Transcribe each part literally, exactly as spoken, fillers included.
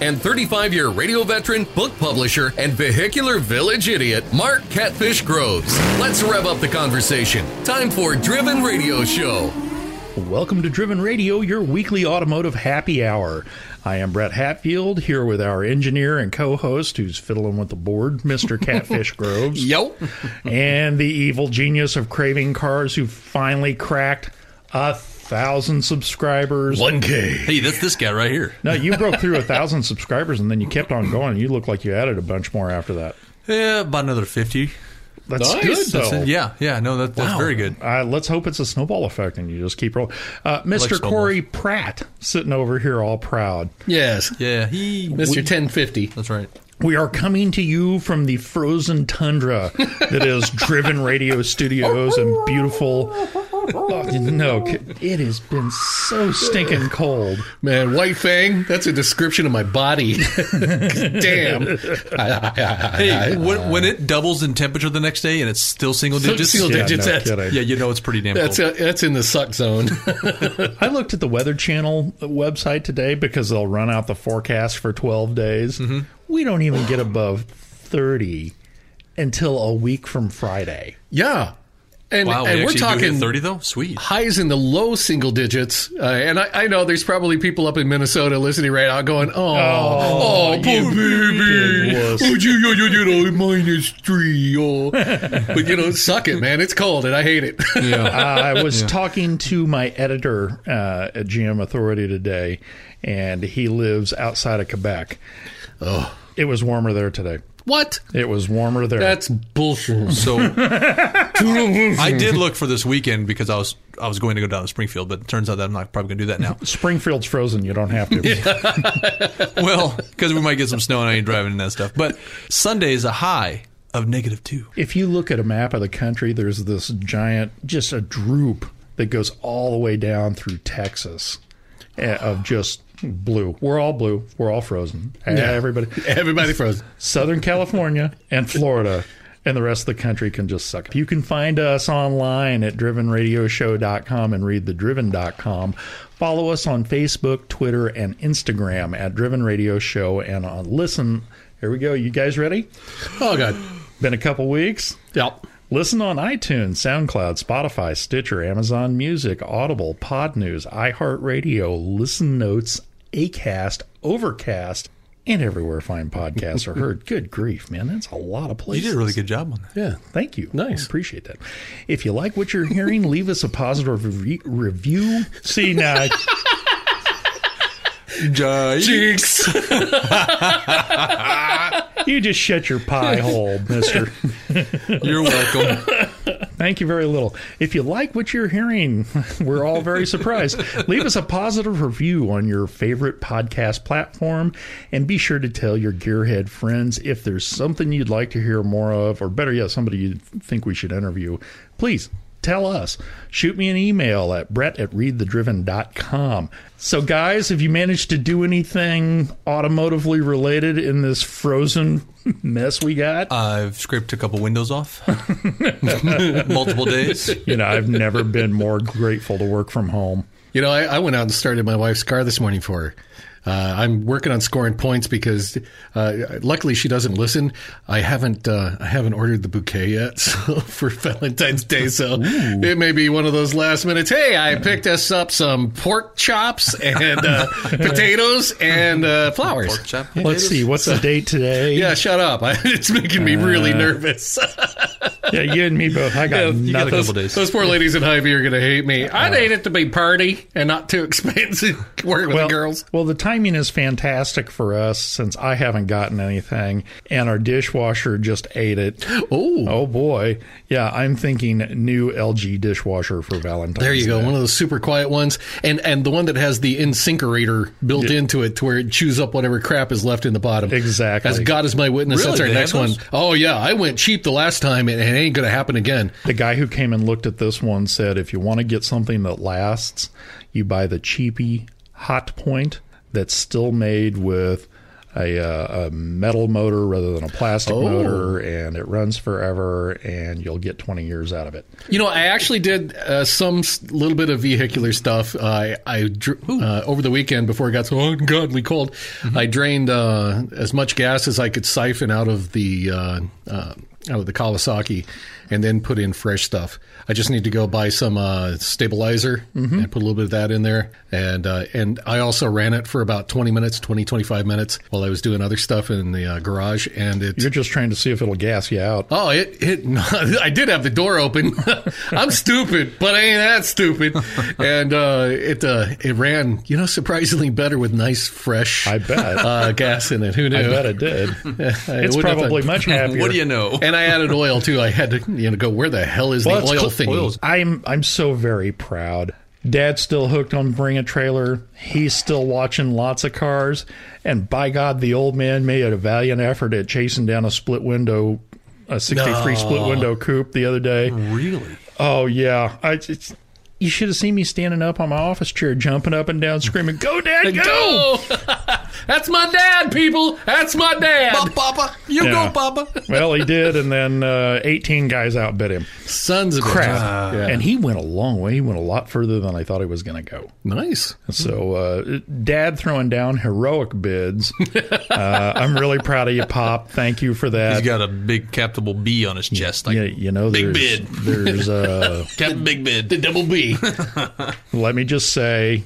and thirty-five-year radio veteran, book publisher, and vehicular village idiot, Mark Catfish Groves. Let's rev up the conversation. Time for Driven Radio Show. Welcome to Driven Radio, your weekly automotive happy hour. I am Brett Hatfield, here with our engineer and co-host, who's fiddling with the board, Mister Catfish Groves. Yo! And the evil genius of Craving Cars, who finally cracked a thousand subscribers. one K. Hey, that's this guy right here. No, you broke through a thousand subscribers, and then you kept on going. You look like you added a bunch more after that. Yeah, about another fifty. That's nice. Good, though. That's yeah, yeah, no, that, that's wow. very good. Uh, let's hope it's a snowball effect and you just keep rolling. Uh, Mister Like Corey Pratt sitting over here all proud. Yes. Yeah. He, Mister We, ten fifty. That's right. We are coming to you from the frozen tundra that is Driven Radio Studios and beautiful... Oh, no, it has been so stinking cold. Man, White Fang, that's a description of my body. Damn. Hey, when, when it doubles in temperature the next day and it's still single digits, single yeah, digits no that's, yeah, you know it's pretty damn cold. That's, a, that's in the suck zone. I looked at the Weather Channel website today because they'll run out the forecast for twelve days. Mm-hmm. We don't even get above thirty until a week from Friday. Yeah. And, wow, and we we're talking thirty though, sweet highs in the low single digits. Uh, and I, I know there's probably people up in Minnesota listening right now going, "Oh, oh, oh you poor baby, oh, you, you, you know, minus three, oh." But you know, suck it, man. It's cold, and I hate it. Yeah. uh, I was yeah. talking to my editor uh, at G M Authority today, and he lives outside of Quebec. Oh, it was warmer there today. What? It was warmer there. That's bullshit. So I did look for this weekend because I was I was going to go down to Springfield, but it turns out that I'm not probably going to do that now. Springfield's frozen. You don't have to. Yeah. Well, because we might get some snow and I ain't driving and that stuff. But Sunday is a high of negative two. If you look at a map of the country, there's this giant, just a droop that goes all the way down through Texas of just... blue. We're all blue. We're all frozen. Yeah. Everybody, everybody frozen. Southern California and Florida and the rest of the country can just suck it. You can find us online at driven radio show dot com and read the driven dot com. Follow us on Facebook, Twitter, and Instagram at Driven Radio Show and on Listen. Here we go. You guys ready? Oh, God. Been a couple weeks. Yep. Listen on iTunes, SoundCloud, Spotify, Stitcher, Amazon Music, Audible, Pod News, iHeartRadio, Listen Notes, Acast, Overcast, and everywhere fine podcasts are heard. Good grief, man. That's a lot of places. You did a really good job on that. Yeah. Thank you. Nice. I appreciate that. If you like what you're hearing, leave us a positive re- review. See, now... Jinx. You just shut your pie hole, mister. You're welcome. Thank you very little. If you like what you're hearing, we're all very surprised. Leave us a positive review on your favorite podcast platform, and be sure to tell your gearhead friends. If there's something you'd like to hear more of, or better yet, somebody you think we should interview, please tell us. Shoot me an email at brett at read the driven dot com. So, guys, have you managed to do anything automotively related in this frozen mess we got? I've scraped a couple windows off multiple days. You know, I've never been more grateful to work from home. You know, I, I went out and started my wife's car this morning for her. Uh, I'm working on scoring points because, uh, luckily, she doesn't listen. I haven't, uh, I haven't ordered the bouquet yet so, for Valentine's Day, so Ooh. It may be one of those last minutes. Hey, I picked us up some pork chops and uh, potatoes and uh, flowers. Pork chop. Let's potatoes. see, what's the date today? Yeah, shut up. I, it's making me really uh, nervous. Yeah, you and me both. I got yeah, another those, couple days. Those poor ladies in Hy-Vee are going to hate me. I need it to be party and not too expensive. Work with well, the girls. Well, the time. Timing is fantastic for us since I haven't gotten anything and our dishwasher just ate it. Oh, oh boy. Yeah, I'm thinking new L G dishwasher for Valentine's Day. There you go. One of those super quiet ones. And and the one that has the incinerator built yeah. into it to where it chews up whatever crap is left in the bottom. Exactly. As God is my witness, really? That's our they next one. Oh, yeah. I went cheap the last time and, and ain't going to happen again. The guy who came and looked at this one said, if you want to get something that lasts, you buy the cheapy Hotpoint that's still made with a, uh, a metal motor rather than a plastic oh. motor, and it runs forever, and you'll get twenty years out of it. You know, I actually did uh, some little bit of vehicular stuff. Uh, I uh, over the weekend, before it got so ungodly cold, mm-hmm. I drained uh, as much gas as I could siphon out of the uh, uh, out of the Kawasaki, and then put in fresh stuff. I just need to go buy some uh, stabilizer mm-hmm. and put a little bit of that in there. And uh, and I also ran it for about twenty minutes, twenty, twenty-five minutes while I was doing other stuff in the uh, garage. And it, You're just trying to see if it'll gas you out. Oh, it, it no, I did have the door open. I'm stupid, but I ain't that stupid. And uh, it uh, it ran, you know, surprisingly better with nice, fresh I bet. Uh, gas in it. Who knew? I bet it did. It's probably much happier. What do you know? And I added oil, too. I had to... You know, go, where the hell is well, the oil thingy? Oils. I'm I'm so very proud. Dad's still hooked on Bring a Trailer. He's still watching lots of cars. And by God, the old man made a valiant effort at chasing down a split window, a sixty-three no. split window coupe the other day. Really? Oh, yeah. I, it's, you should have seen me standing up on my office chair, jumping up and down, screaming, "Go, Dad, go!" go! That's my dad, people. That's my dad. Ba, Papa. You yeah. go, Papa. Well, he did, and then uh, eighteen guys outbid him. Sons of crap. Uh, yeah. And he went a long way. He went a lot further than I thought he was going to go. Nice. So, uh, Dad throwing down heroic bids. uh, I'm really proud of you, Pop. Thank you for that. He's got a big capital B on his chest. Like, yeah, you know, big there's, bid. There's uh, a big bid. The double B. Let me just say.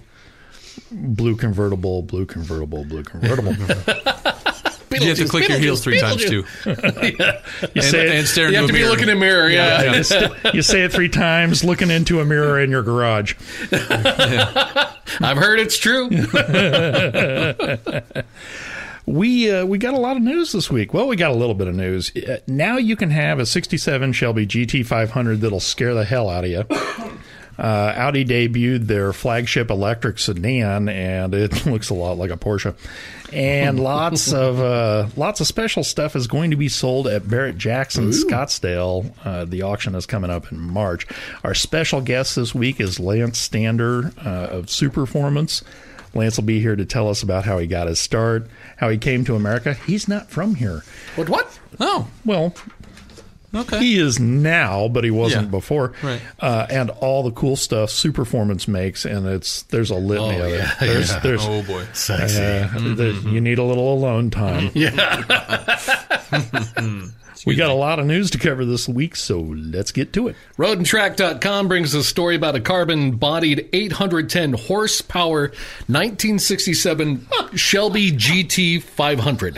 Blue convertible, blue convertible, blue convertible. You have to click your heels three times, too. yeah. You say and, it, and stare you into have to be mirror. Looking in a mirror, yeah. yeah. yeah. You say it three times, looking into a mirror in your garage. yeah. I've heard it's true. We uh, we got a lot of news this week. Well, we got a little bit of news. Uh, now you can have a sixty-seven Shelby G T five hundred that'll scare the hell out of you. Uh, Audi debuted their flagship electric sedan, and it looks a lot like a Porsche. And lots of uh, lots of special stuff is going to be sold at Barrett-Jackson, Ooh. Scottsdale. Uh, the auction is coming up in March. Our special guest this week is Lance Stander uh, of Superformance. Lance will be here to tell us about how he got his start, how he came to America. He's not from here. What? What? Oh. Well... Okay. He is now, but he wasn't yeah. before. Right. Uh, and all the cool stuff Superformance makes, and it's there's a litany oh, of yeah, it. There's, yeah. there's, oh, boy. Sexy. Uh, mm-hmm. You need a little alone time. Yeah. We got a lot of news to cover this week, so let's get to it. road and track dot com brings a story about a carbon-bodied eight hundred ten horsepower nineteen sixty-seven Shelby G T five hundred.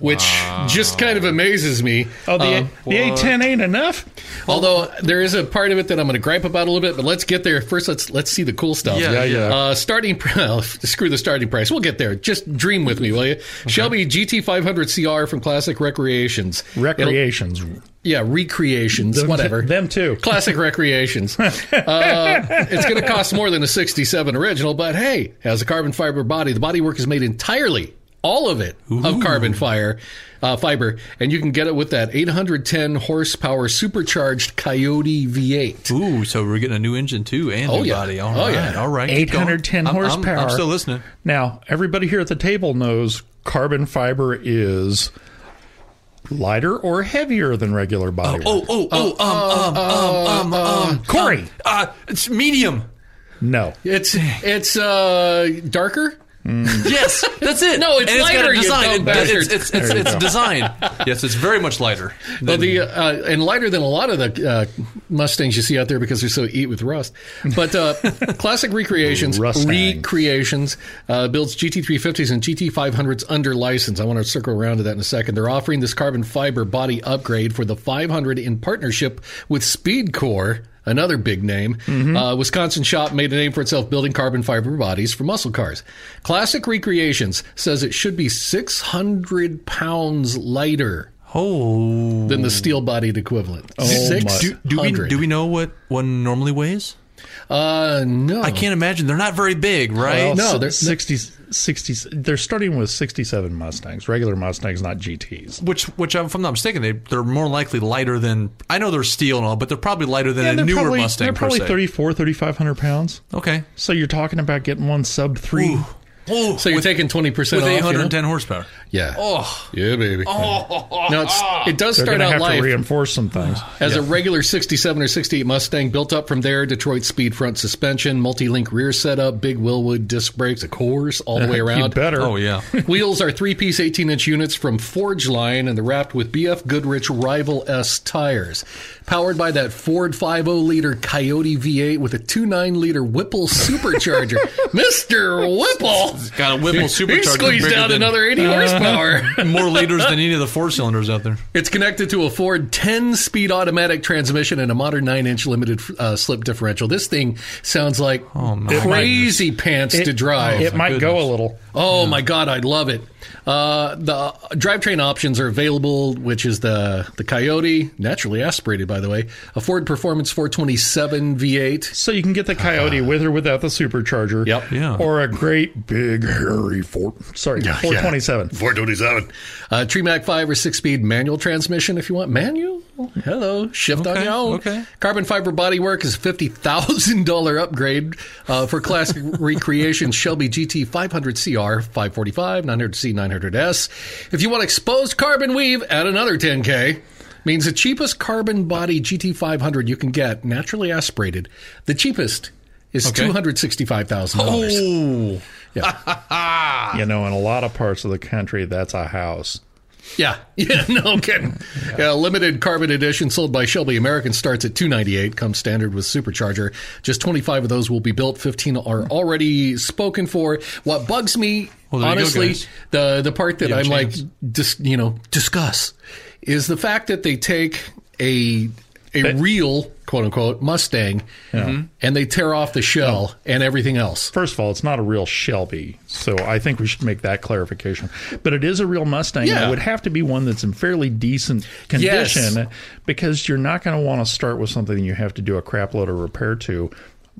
Which wow. just kind of amazes me. Oh, the, um, the A ten ain't enough? Although there is a part of it that I'm going to gripe about a little bit, but let's get there. First, let's let's see the cool stuff. Yeah, yeah. yeah. Uh, starting, well, screw the starting price. We'll get there. Just dream with me, will you? Okay. Shelby G T five hundred C R from Classic Recreations. Recreations. It'll, yeah, recreations, them, whatever. Them too. Classic Recreations. Uh, it's going to cost more than a sixty-seven original, but hey, has a carbon fiber body. The bodywork is made entirely all of it Ooh. Of carbon fire, uh, fiber, and you can get it with that eight hundred ten horsepower supercharged Coyote V eight. Ooh, so we're getting a new engine too, and oh, new yeah. body. All oh, right, yeah. all right. eight hundred ten horsepower. I'm, I'm, I'm still listening. Now, everybody here at the table knows carbon fiber is lighter or heavier than regular body. Oh, oh, oh, oh, um, um, um, um, um, um, Corey, um, uh, it's medium. No, it's it's uh, darker. Mm. Yes, that's it. No, it's and lighter. It's got a design. It, it's it's, it's, it's design. Yes, it's very much lighter. Well, the uh, and lighter than a lot of the uh, Mustangs you see out there because they're so eat with rust. But uh, Classic Recreations, Recreations uh, builds G T three fifties and G T five hundreds under license. I want to circle around to that in a second. They're offering this carbon fiber body upgrade for the five hundred in partnership with Speedcore. Another big name. Mm-hmm. Uh, Wisconsin shop made a name for itself building carbon fiber bodies for muscle cars. Classic Recreations says it should be six hundred pounds lighter oh. than the steel-bodied equivalent. Oh, six hundred. Do, do, we, do we know what one normally weighs? Uh, no. I can't imagine. They're not very big, right? Well, no, they're sixty, sixty, they're starting with sixty-seven Mustangs, regular Mustangs, not G Ts. Which, which if I'm not mistaken, they, they're more likely lighter than, I know they're steel and all, but they're probably lighter than yeah, a newer probably, Mustang, they're probably thirty-four, thirty-five hundred pounds. Okay. So you're talking about getting one sub three. Ooh. Ooh, so you're with, taking twenty percent off. With eight hundred ten you know? Horsepower. Yeah. Oh. Yeah, baby. Oh. Now, it's, it does They're start out have life. Have to reinforce some things. As yeah. a regular sixty-seven or sixty-eight Mustang, built up from there, Detroit speed front suspension, multi-link rear setup, big Willwood disc brakes, of course, all the way around. You better. Oh, yeah. Wheels are three-piece eighteen-inch units from Forge Line, and they're wrapped with B F Goodrich Rival S tires. Powered by that Ford five point oh liter Coyote V eight with a two point nine liter Whipple supercharger. Mister Whipple! He's got a Whipple supercharger. He squeezed out another eighty uh, horsepower. More liters than any of the four-cylinders out there. It's connected to a Ford ten-speed automatic transmission and a modern nine-inch limited uh, slip differential. This thing sounds like oh, crazy goodness. pants it, to drive. It might goodness. go a little. Oh, yeah. my God, I love it. Uh, the drivetrain options are available, which is the, the Coyote, naturally aspirated, by the way, a Ford Performance four twenty-seven V eight. So you can get the Coyote uh, with or without the supercharger. Yep. Yeah. Or a great big hairy four, sorry, yeah, four twenty-seven. Yeah. four twenty-seven. Uh, Tremac five or six-speed manual transmission if you want. Manual? Hello. Shift okay, on your own. Okay. Carbon fiber bodywork is a fifty thousand dollars upgrade uh, for Classic Recreations Shelby G T five hundred C R, five forty-five, nine hundred C nine hundred. nine hundred S. If you want exposed carbon weave, add another ten K. Means the cheapest carbon body G T five hundred you can get, naturally aspirated, the cheapest is okay. two hundred sixty-five thousand dollars. Oh. Yeah. You know, in a lot of parts of the country, that's a house. Yeah. Yeah, no kidding. Yeah. Yeah, limited carbon edition sold by Shelby American starts at two hundred ninety-eight dollars, comes standard with supercharger. Just twenty-five of those will be built. fifteen are already spoken for. What bugs me, well, honestly, go, the the part that I'm like, dis, you know, discuss is the fact that they take a a but, real, quote unquote, Mustang, yeah. and they tear off the shell yeah. and everything else. First of all, it's not a real Shelby, so I think we should make that clarification. But it is a real Mustang. Yeah. It would have to be one that's in fairly decent condition yes. because you're not going to want to start with something you have to do a crap load of repair to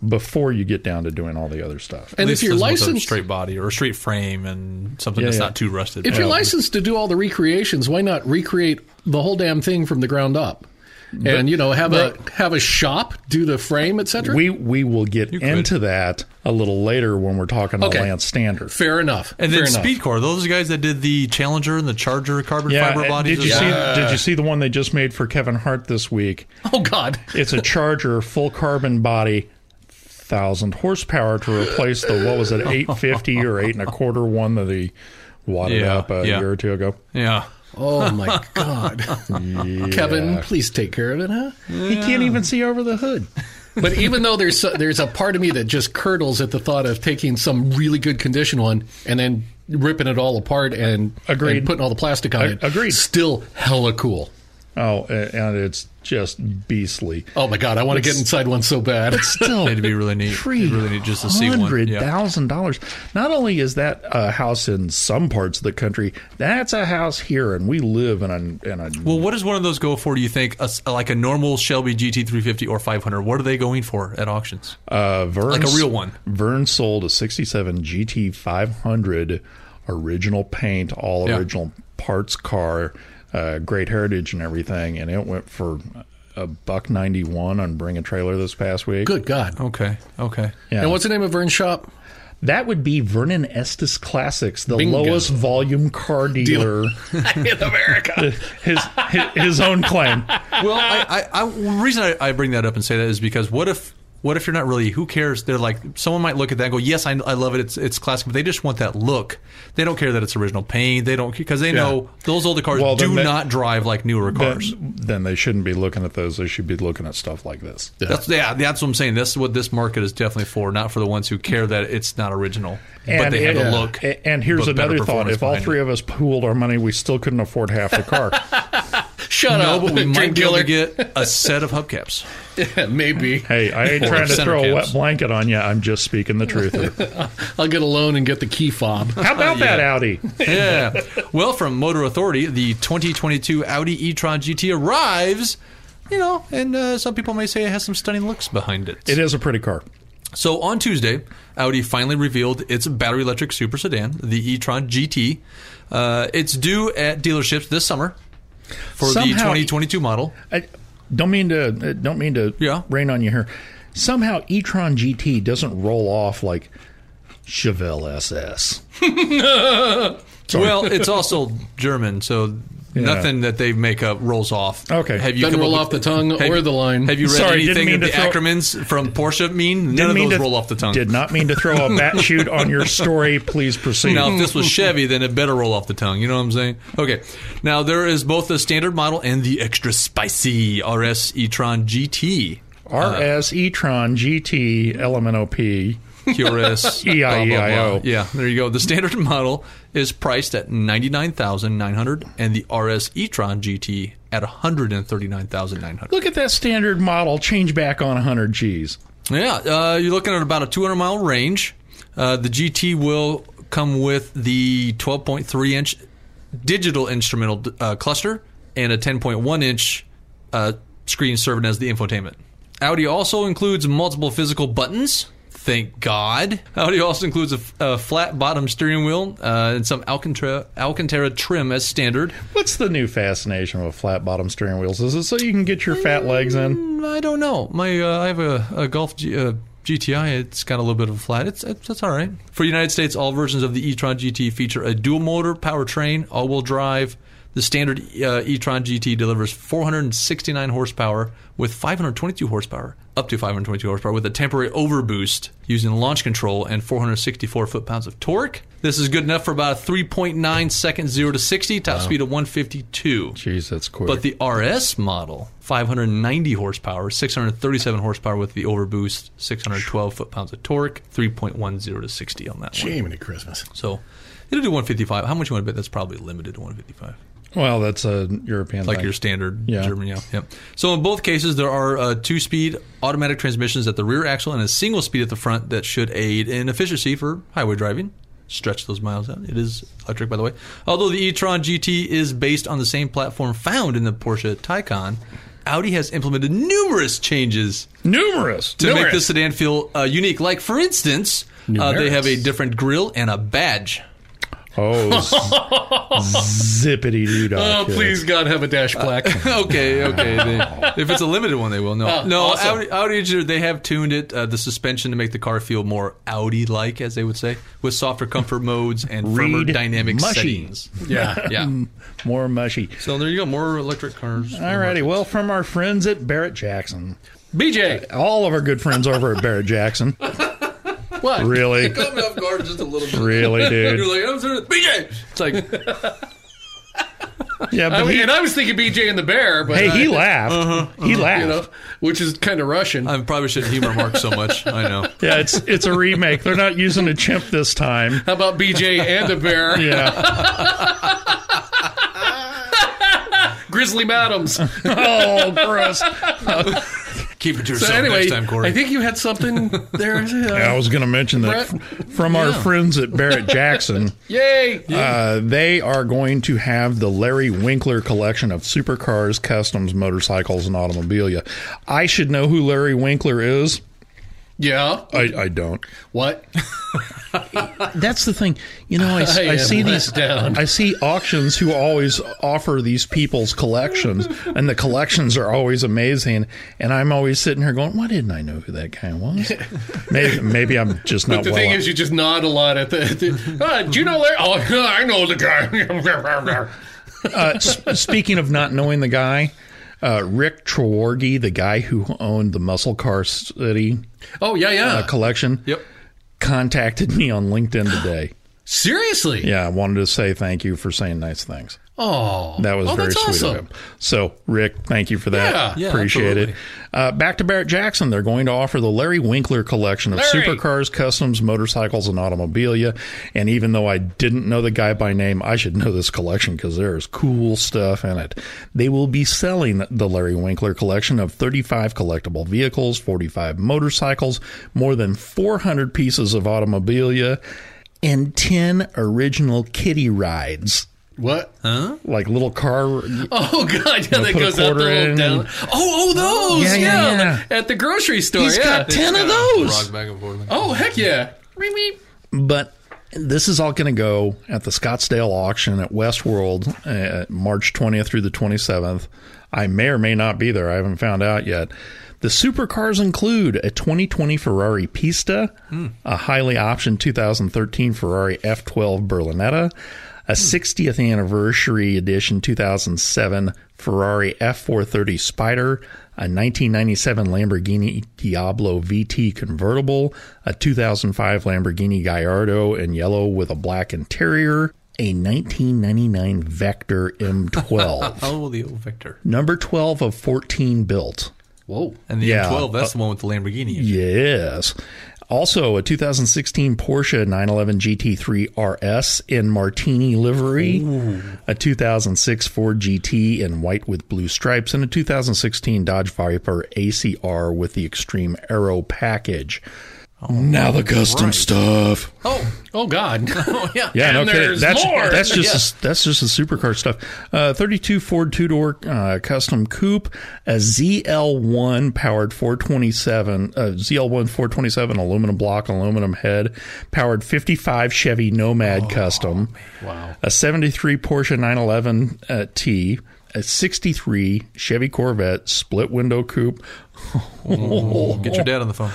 before you get down to doing all the other stuff. And if you're licensed... straight body or a straight frame and something yeah, that's yeah. not too rusted. If you're yeah. licensed to do all the recreations, why not recreate the whole damn thing from the ground up? And, but, you know, have but, a have a shop do the frame, et cetera? We, we will get into that a little later when we're talking okay. about Lance Stander. Fair enough. And Fair then enough. Speedcore, those are guys that did the Challenger and the Charger carbon yeah, fiber bodies. Did you, yeah. see, did you see the one they just made for Kevin Hart this week? Oh, God. It's a Charger, full carbon body, one thousand horsepower to replace the, what was it, eight fifty or eight and a quarter one that they wadded yeah, up a yeah. year or two ago? Yeah. Oh, my God. Yeah. Kevin, please take care of it, huh? Yeah. He can't even see over the hood. But even though there's a, there's a part of me that just curdles at the thought of taking some really good condition one and then ripping it all apart and, and putting all the plastic on Agreed. it. Agreed. Still hella cool. Oh, and it's just beastly. Oh, my God. I want it's, to get inside one so bad. It's still it'd be really neat. It'd really neat just to see one. three hundred thousand dollars. Yeah. Not only is that a house in some parts of the country, that's a house here, and we live in a... In a well, what does one of those go for, do you think? A, like a normal Shelby G T three fifty or five hundred, what are they going for at auctions? Uh, Vern, like a real one. Vern sold a sixty-seven G T five hundred original paint, all yeah. original parts car, Uh, great heritage and everything, and it went for a buck ninety-one on Bring a Trailer this past week. Good God. Okay. Okay. Yeah. And what's the name of Vern's shop? That would be Vernon Estes Classics, the Bingo. lowest volume car dealer in America. his, his his own claim. Well, I, I, I, the reason I, I bring that up and say that is because what if what if you're not really, who cares? They're like, someone might look at that and go, yes, I, I love it. It's it's classic, but they just want that look. They don't care that it's original paint. They don't, because they yeah. know those older cars well, do they, not drive like newer cars. Then, then they shouldn't be looking at those. They should be looking at stuff like this. Yeah. That's, yeah, that's what I'm saying. That's what this market is definitely for, not for the ones who care that it's not original, and, but they have yeah. a look. And here's another thought. If all three it. of us pooled our money, we still couldn't afford half the car. Shut no, up. But we might be able to get a set of hubcaps. Yeah, maybe. Hey, I ain't trying to throw a wet blanket on you. I'm just speaking the truth here. I'll get a loan and get the key fob. How about uh, yeah. that Audi? Yeah. Well, from Motor Authority, the twenty twenty-two Audi e-tron G T arrives you know, and uh, some people may say it has some stunning looks behind it. It is a pretty car. So on Tuesday, Audi finally revealed its battery electric super sedan, the e-tron G T. Uh, it's due at dealerships this summer for Somehow, the twenty twenty-two model. I don't mean to don't mean to yeah. rain on you here. Somehow e-tron G T doesn't roll off like Chevelle S S. Well, it's also German, so yeah. nothing that they make up rolls off. Okay. Have you doesn't roll off the tongue have, or the line. Have you read Sorry, anything that the throw, Ackermans from Porsche mean? None of those th- roll off the tongue. Did not mean to throw a batchute on your story. Please proceed. Now, if this was Chevy, then it better roll off the tongue. You know what I'm saying? Okay. Now, there is both the standard model and the extra spicy R S e-tron G T. R S uh, e-tron G T L M N O P. Q R S, E I E I O. Yeah, there you go. The standard model is priced at ninety-nine thousand nine hundred dollars and the R S e-tron G T at one hundred thirty-nine thousand nine hundred dollars. Look at that standard model change back on one hundred G's. Yeah, uh, you're looking at about a two hundred mile range. Uh, the G T will come with the twelve point three inch digital instrumental uh, cluster and a ten point one inch uh, screen serving as the infotainment. Audi also includes multiple physical buttons. Thank God. Audi also includes a, a flat bottom steering wheel uh, and some Alcantara, Alcantara trim as standard. What's the new fascination with flat bottom steering wheels? Is it so you can get your fat legs in? I don't know. My uh, I have a, a Golf G, uh, G T I. It's got a little bit of a flat. It's, it's it's all right. For the United States, all versions of the e-tron G T feature a dual motor powertrain, all-wheel drive. The standard uh, e-tron G T delivers four hundred sixty-nine horsepower with five hundred twenty-two horsepower, up to five hundred twenty-two horsepower, with a temporary overboost using launch control and four hundred sixty-four foot-pounds of torque. This is good enough for about a three point nine second zero to sixty, top wow. speed of one fifty-two. Jeez, that's quick. But the R S model, five hundred ninety horsepower, six hundred thirty-seven horsepower with the overboost, six hundred twelve foot-pounds of torque, three point one zero to sixty on that Gee, one. Jamie to Christmas. So it'll do one fifty-five. How much you want to bet that's probably limited to one fifty-five? Well, that's a European Like thing. Your standard yeah. German, yeah. Yep. So in both cases, there are uh, two-speed automatic transmissions at the rear axle and a single speed at the front that should aid in efficiency for highway driving. Stretch those miles out. It is electric, by the way. Although the e-tron G T is based on the same platform found in the Porsche Taycan, Audi has implemented numerous changes. Numerous! To numerous. make the sedan feel uh, unique. Like, for instance, uh, they have a different grille and a badge. Oh, zippity doo dah! Oh, kids. Please, God, have a dash black. Uh, okay, okay. They, if it's a limited one, they will. No, uh, no. Awesome. Audi, Audi, they have tuned it uh, the suspension to make the car feel more Audi-like, as they would say, with softer comfort modes and firmer dynamic mushy. settings. Yeah, yeah. More mushy. So there you go. More electric cars. All righty. Well, from our friends at Barrett-Jackson, B J, uh, all of our good friends over at Barrett-Jackson. What? Really? It caught me off guard just a little bit. Really, dude? You're like, I'm sorry, B J! It's like... yeah, but I mean, he, and I was thinking B J and the Bear, but... Hey, I, he laughed. Uh-huh, uh-huh, he laughed. You know, which is kind of Russian. I probably shouldn't humor Mark so much. I know. Yeah, it's it's a remake. They're not using a chimp this time. How about B J and the Bear? Yeah. Grizzly Madams. Oh, gross. Keep it to yourself so anyway, next time, Corey. I think you had something there. Uh, yeah, I was going to mention that Brett? from yeah. our friends at Barrett-Jackson. Yay! Yeah. Uh, they are going to have the Larry Winkler collection of supercars, customs, motorcycles, and automobilia. I should know who Larry Winkler is. Yeah. I, I don't. What? That's the thing. You know, I, I, I see these down. I see auctions who always offer these people's collections, and the collections are always amazing, and I'm always sitting here going, why didn't I know who that guy was? Maybe, maybe I'm just not well But the well thing up. is, you just nod a lot at the... At the oh, do you know Larry? Oh, I know the guy. uh, s- speaking of not knowing the guy... Uh, Rick Traworgi, the guy who owned the Muscle Car City oh, yeah, yeah. Uh, collection, yep. contacted me on LinkedIn today. Seriously? Yeah, I wanted to say thank you for saying nice things. Oh, that was oh, very sweet awesome. of him. So, Rick, thank you for that. Yeah, yeah, Appreciate absolutely. it. Uh, back to Barrett-Jackson. They're going to offer the Larry Winkler collection of Larry. supercars, customs, motorcycles, and automobilia. And even though I didn't know the guy by name, I should know this collection because there is cool stuff in it. They will be selling the Larry Winkler collection of thirty-five collectible vehicles, forty-five motorcycles, more than four hundred pieces of automobilia, and ten original kiddie rides. What? Huh? Like little car. Oh, God. Yeah, you know, that goes up, the little down. And... Oh, oh, those. Yeah, yeah, yeah, yeah. At the grocery store. He's yeah. got ten of those. Back and forth. Oh, heck yeah. But this is all going to go at the Scottsdale auction at Westworld uh, March twentieth through the twenty-seventh. I may or may not be there. I haven't found out yet. The supercars include a twenty twenty Ferrari Pista, mm. a highly optioned two thousand thirteen Ferrari F twelve Berlinetta, a sixtieth anniversary edition two thousand seven Ferrari F four thirty Spider, a nineteen ninety-seven Lamborghini Diablo V T convertible, a two thousand five Lamborghini Gallardo in yellow with a black interior, a nineteen ninety-nine Vector M twelve. Oh, the old Vector. Number twelve of fourteen built. Whoa. And the yeah, M twelve, that's uh, the one with the Lamborghini. Yes. Also, a two thousand sixteen Porsche nine eleven G T three R S in Martini livery, ooh, a two thousand six Ford G T in white with blue stripes, and a two thousand sixteen Dodge Viper A C R with the Extreme Aero package. Oh, now the custom right. stuff. Oh, oh God. Oh, yeah. Yeah, and no kidding. That's, that's just yeah. a, that's just the supercar stuff. Uh, thirty-two Ford two-door uh, custom coupe, a Z L one powered four twenty-seven, uh, Z L one four twenty-seven aluminum block, aluminum head, powered fifty-five Chevy Nomad oh, custom. Wow. A seventy-three Porsche nine eleven uh, T, a sixty-three Chevy Corvette split window coupe. Oh. Get your dad on the phone.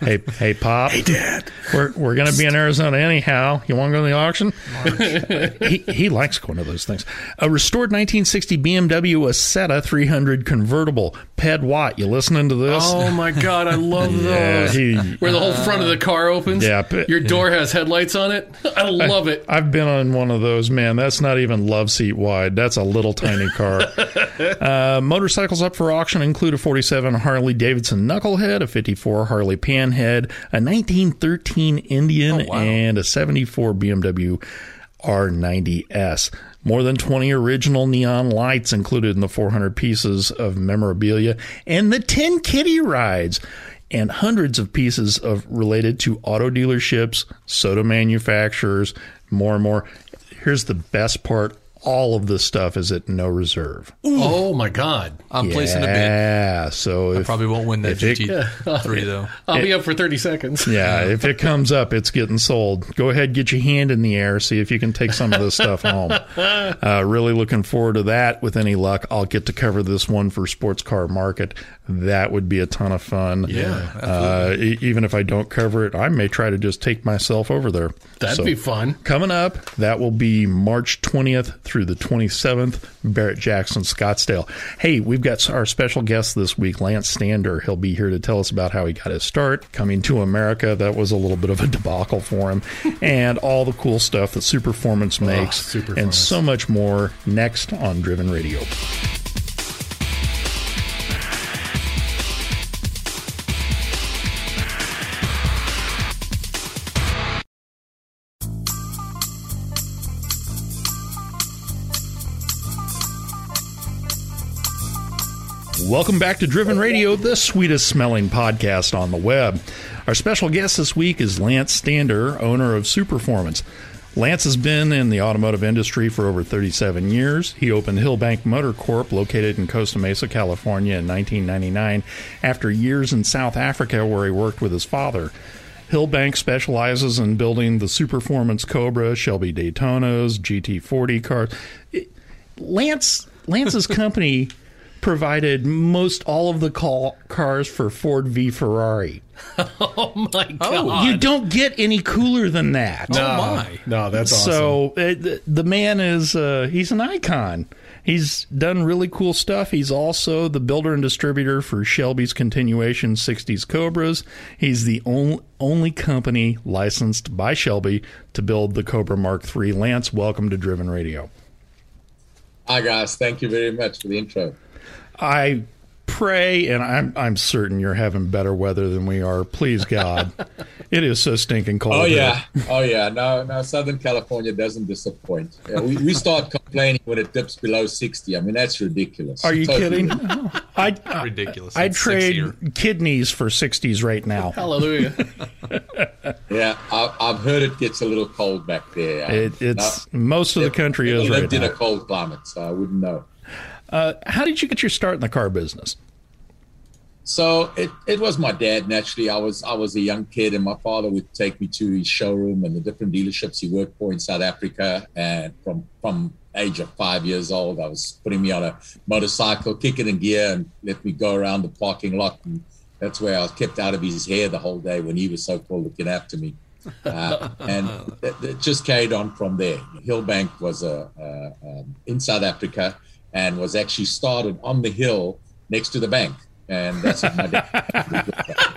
hey, hey, Pop. Hey, Dad. We're we're gonna be in Arizona anyhow. You want to go to the auction? he he likes going to those things. A restored nineteen sixty B M W Accetta three hundred convertible. Ped Watt. You listening to this? Oh my God, I love yeah, those. He, Where the whole front of the car opens. Yeah. But, your door yeah. has headlights on it. I love I, it. I've been on one of those. Man, that's not even love seat wide. That's a little tiny car. uh, motorcycle. Up for auction include a forty-seven Harley Davidson Knucklehead, a fifty-four Harley Panhead, a nineteen thirteen Indian, oh, wow. and a seventy-four B M W R ninety S. More than twenty original neon lights included in the four hundred pieces of memorabilia and the ten kitty rides, and hundreds of pieces of related to auto dealerships, soda manufacturers, more and more. Here's the best part. All of this stuff is at no reserve. Ooh. Oh, my God. I'm yeah, placing a bid. Yeah. So if, I probably won't win that G T three, though. I'll it, be up for thirty seconds. Yeah. If it comes up, it's getting sold. Go ahead, get your hand in the air. See if you can take some of this stuff home. Uh, really looking forward to that. With any luck, I'll get to cover this one for Sports Car Market. That would be a ton of fun. Yeah. Uh, e- even if I don't cover it, I may try to just take myself over there. That'd so, be fun. Coming up, that will be March twentieth through the twenty-seventh, Barrett-Jackson, Scottsdale. Hey, we've got our special guest this week, Lance Stander. He'll be here to tell us about how he got his start, coming to America. That was a little bit of a debacle for him. And all the cool stuff that Superformance makes, oh, Superformance. And so much more next on Driven Radio. Welcome back to Driven Radio, the sweetest smelling podcast on the web. Our special guest this week is Lance Stander, owner of Superformance. Lance has been in the automotive industry for over thirty-seven years. He opened Hillbank Motor Corp, located in Costa Mesa, California in nineteen ninety-nine, after years in South Africa where he worked with his father. Hillbank specializes in building the Superformance Cobra, Shelby Daytonas, G T forty cars. It, Lance Lance's company... provided most all of the call cars for Ford v Ferrari. Oh my God! Oh, you don't get any cooler than that. No, oh my. No, that's awesome. So it, the man is uh, he's an icon. He's done really cool stuff. He's also the builder and distributor for Shelby's continuation sixties Cobras. He's the only only company licensed by Shelby to build the Cobra Mark three. Lance, welcome to Driven Radio. Hi guys, thank you very much for the intro. I pray, and I'm I'm certain you're having better weather than we are. Please, God. It is so stinking cold. Oh, yeah. Here. Oh, yeah. No, no, Southern California doesn't disappoint. Yeah, we, we start cold complaining when it dips below sixty. I mean, that's ridiculous. Are you totally kidding? I'd, uh, ridiculous. I'd trade sexier. kidneys for sixties right now. Hallelujah. Yeah, I, I've heard it gets a little cold back there. It, it's no, most of the country is right lived now. In a cold climate, so I wouldn't know. Uh, how did you get your start in the car business? So it, it was my dad, naturally. I was I was a young kid, and my father would take me to his showroom and the different dealerships he worked for in South Africa. And from from age of five years old, I was putting me on a motorcycle, kicking in gear, and let me go around the parking lot. And that's where I was kept out of his hair the whole day when he was so-called looking after me. Uh, and it, it just carried on from there. Hillbank was a, a, a, in South Africa and was actually started on the hill next to the bank. And that's what my dad,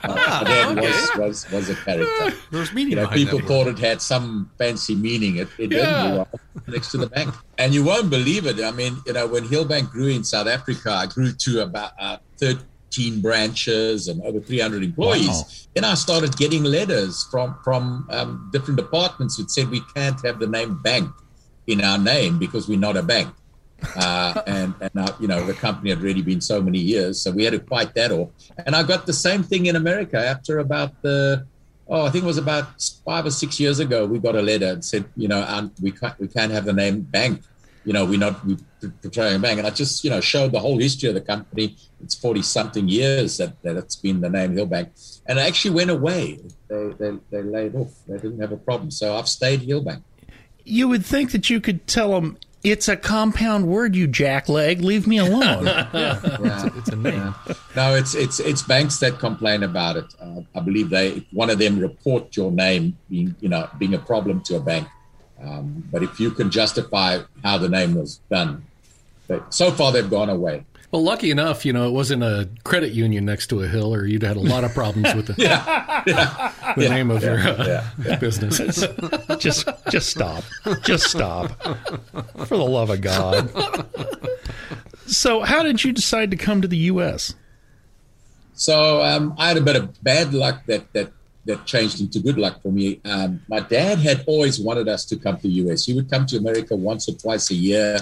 my dad okay. was, was, was a character. There was meaning, you know, people thought it had some fancy meaning. It, it yeah. didn't. Next to the bank. And you won't believe it. I mean, you know, when Hillbank grew in South Africa, I grew to about uh, thirteen branches and over three hundred employees. Wow. Then I started getting letters from, from um, different departments that said we can't have the name bank in our name because we're not a bank. Uh, and, and uh, you know, the company had already been so many years, so we had to fight that off. And I got the same thing in America after about the, oh, I think it was about five or six years ago. We got a letter and said, you know, um, we can't, we can't have the name bank. You know, we're not we're portraying a bank. And I just, you know, showed the whole history of the company. It's forty-something years that, that it's been the name Hillbank. And it actually went away. They, they, they laid off. They didn't have a problem. So I've stayed Hillbank. You would think that you could tell them, it's a compound word, you jackleg. Leave me alone. yeah. Yeah. It's, it's a name. Yeah. No, it's it's it's banks that complain about it. Uh, I believe they one of them report your name being you know being a problem to a bank. Um, but if you can justify how the name was done, but so far they've gone away. Well, lucky enough, you know, it wasn't a credit union next to a hill, or you'd had a lot of problems with the, yeah, yeah, the yeah, name of yeah, your uh, yeah, yeah. business. just, just stop. Just stop. For the love of God. So how did you decide to come to the U S? So um, I had a bit of bad luck that, that, that changed into good luck for me. Um, my dad had always wanted us to come to the U S. He would come to America once or twice a year.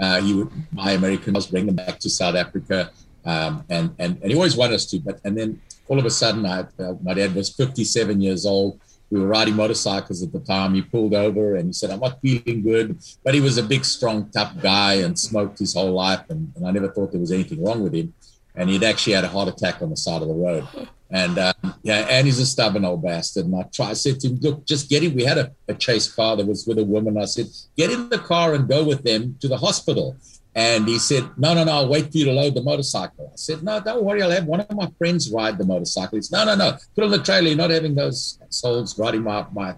Uh, he would buy American cars, bring them back to South Africa, um, and, and, and he always wanted us to. But and then all of a sudden, I, uh, my dad was fifty-seven years old. We were riding motorcycles at the time. He pulled over and he said, I'm not feeling good. But he was a big, strong, tough guy and smoked his whole life, and, and I never thought there was anything wrong with him. And he'd actually had a heart attack on the side of the road. And um, yeah, and he's a stubborn old bastard. And I, tried, I said to him, look, just get him. We had a, a chase car that was with a woman. I said, get in the car and go with them to the hospital. And he said, no, no, no, I'll wait for you to load the motorcycle. I said, no, don't worry. I'll have one of my friends ride the motorcycle. He said, no, no, no. Put on the trailer. You're not having those souls riding my my.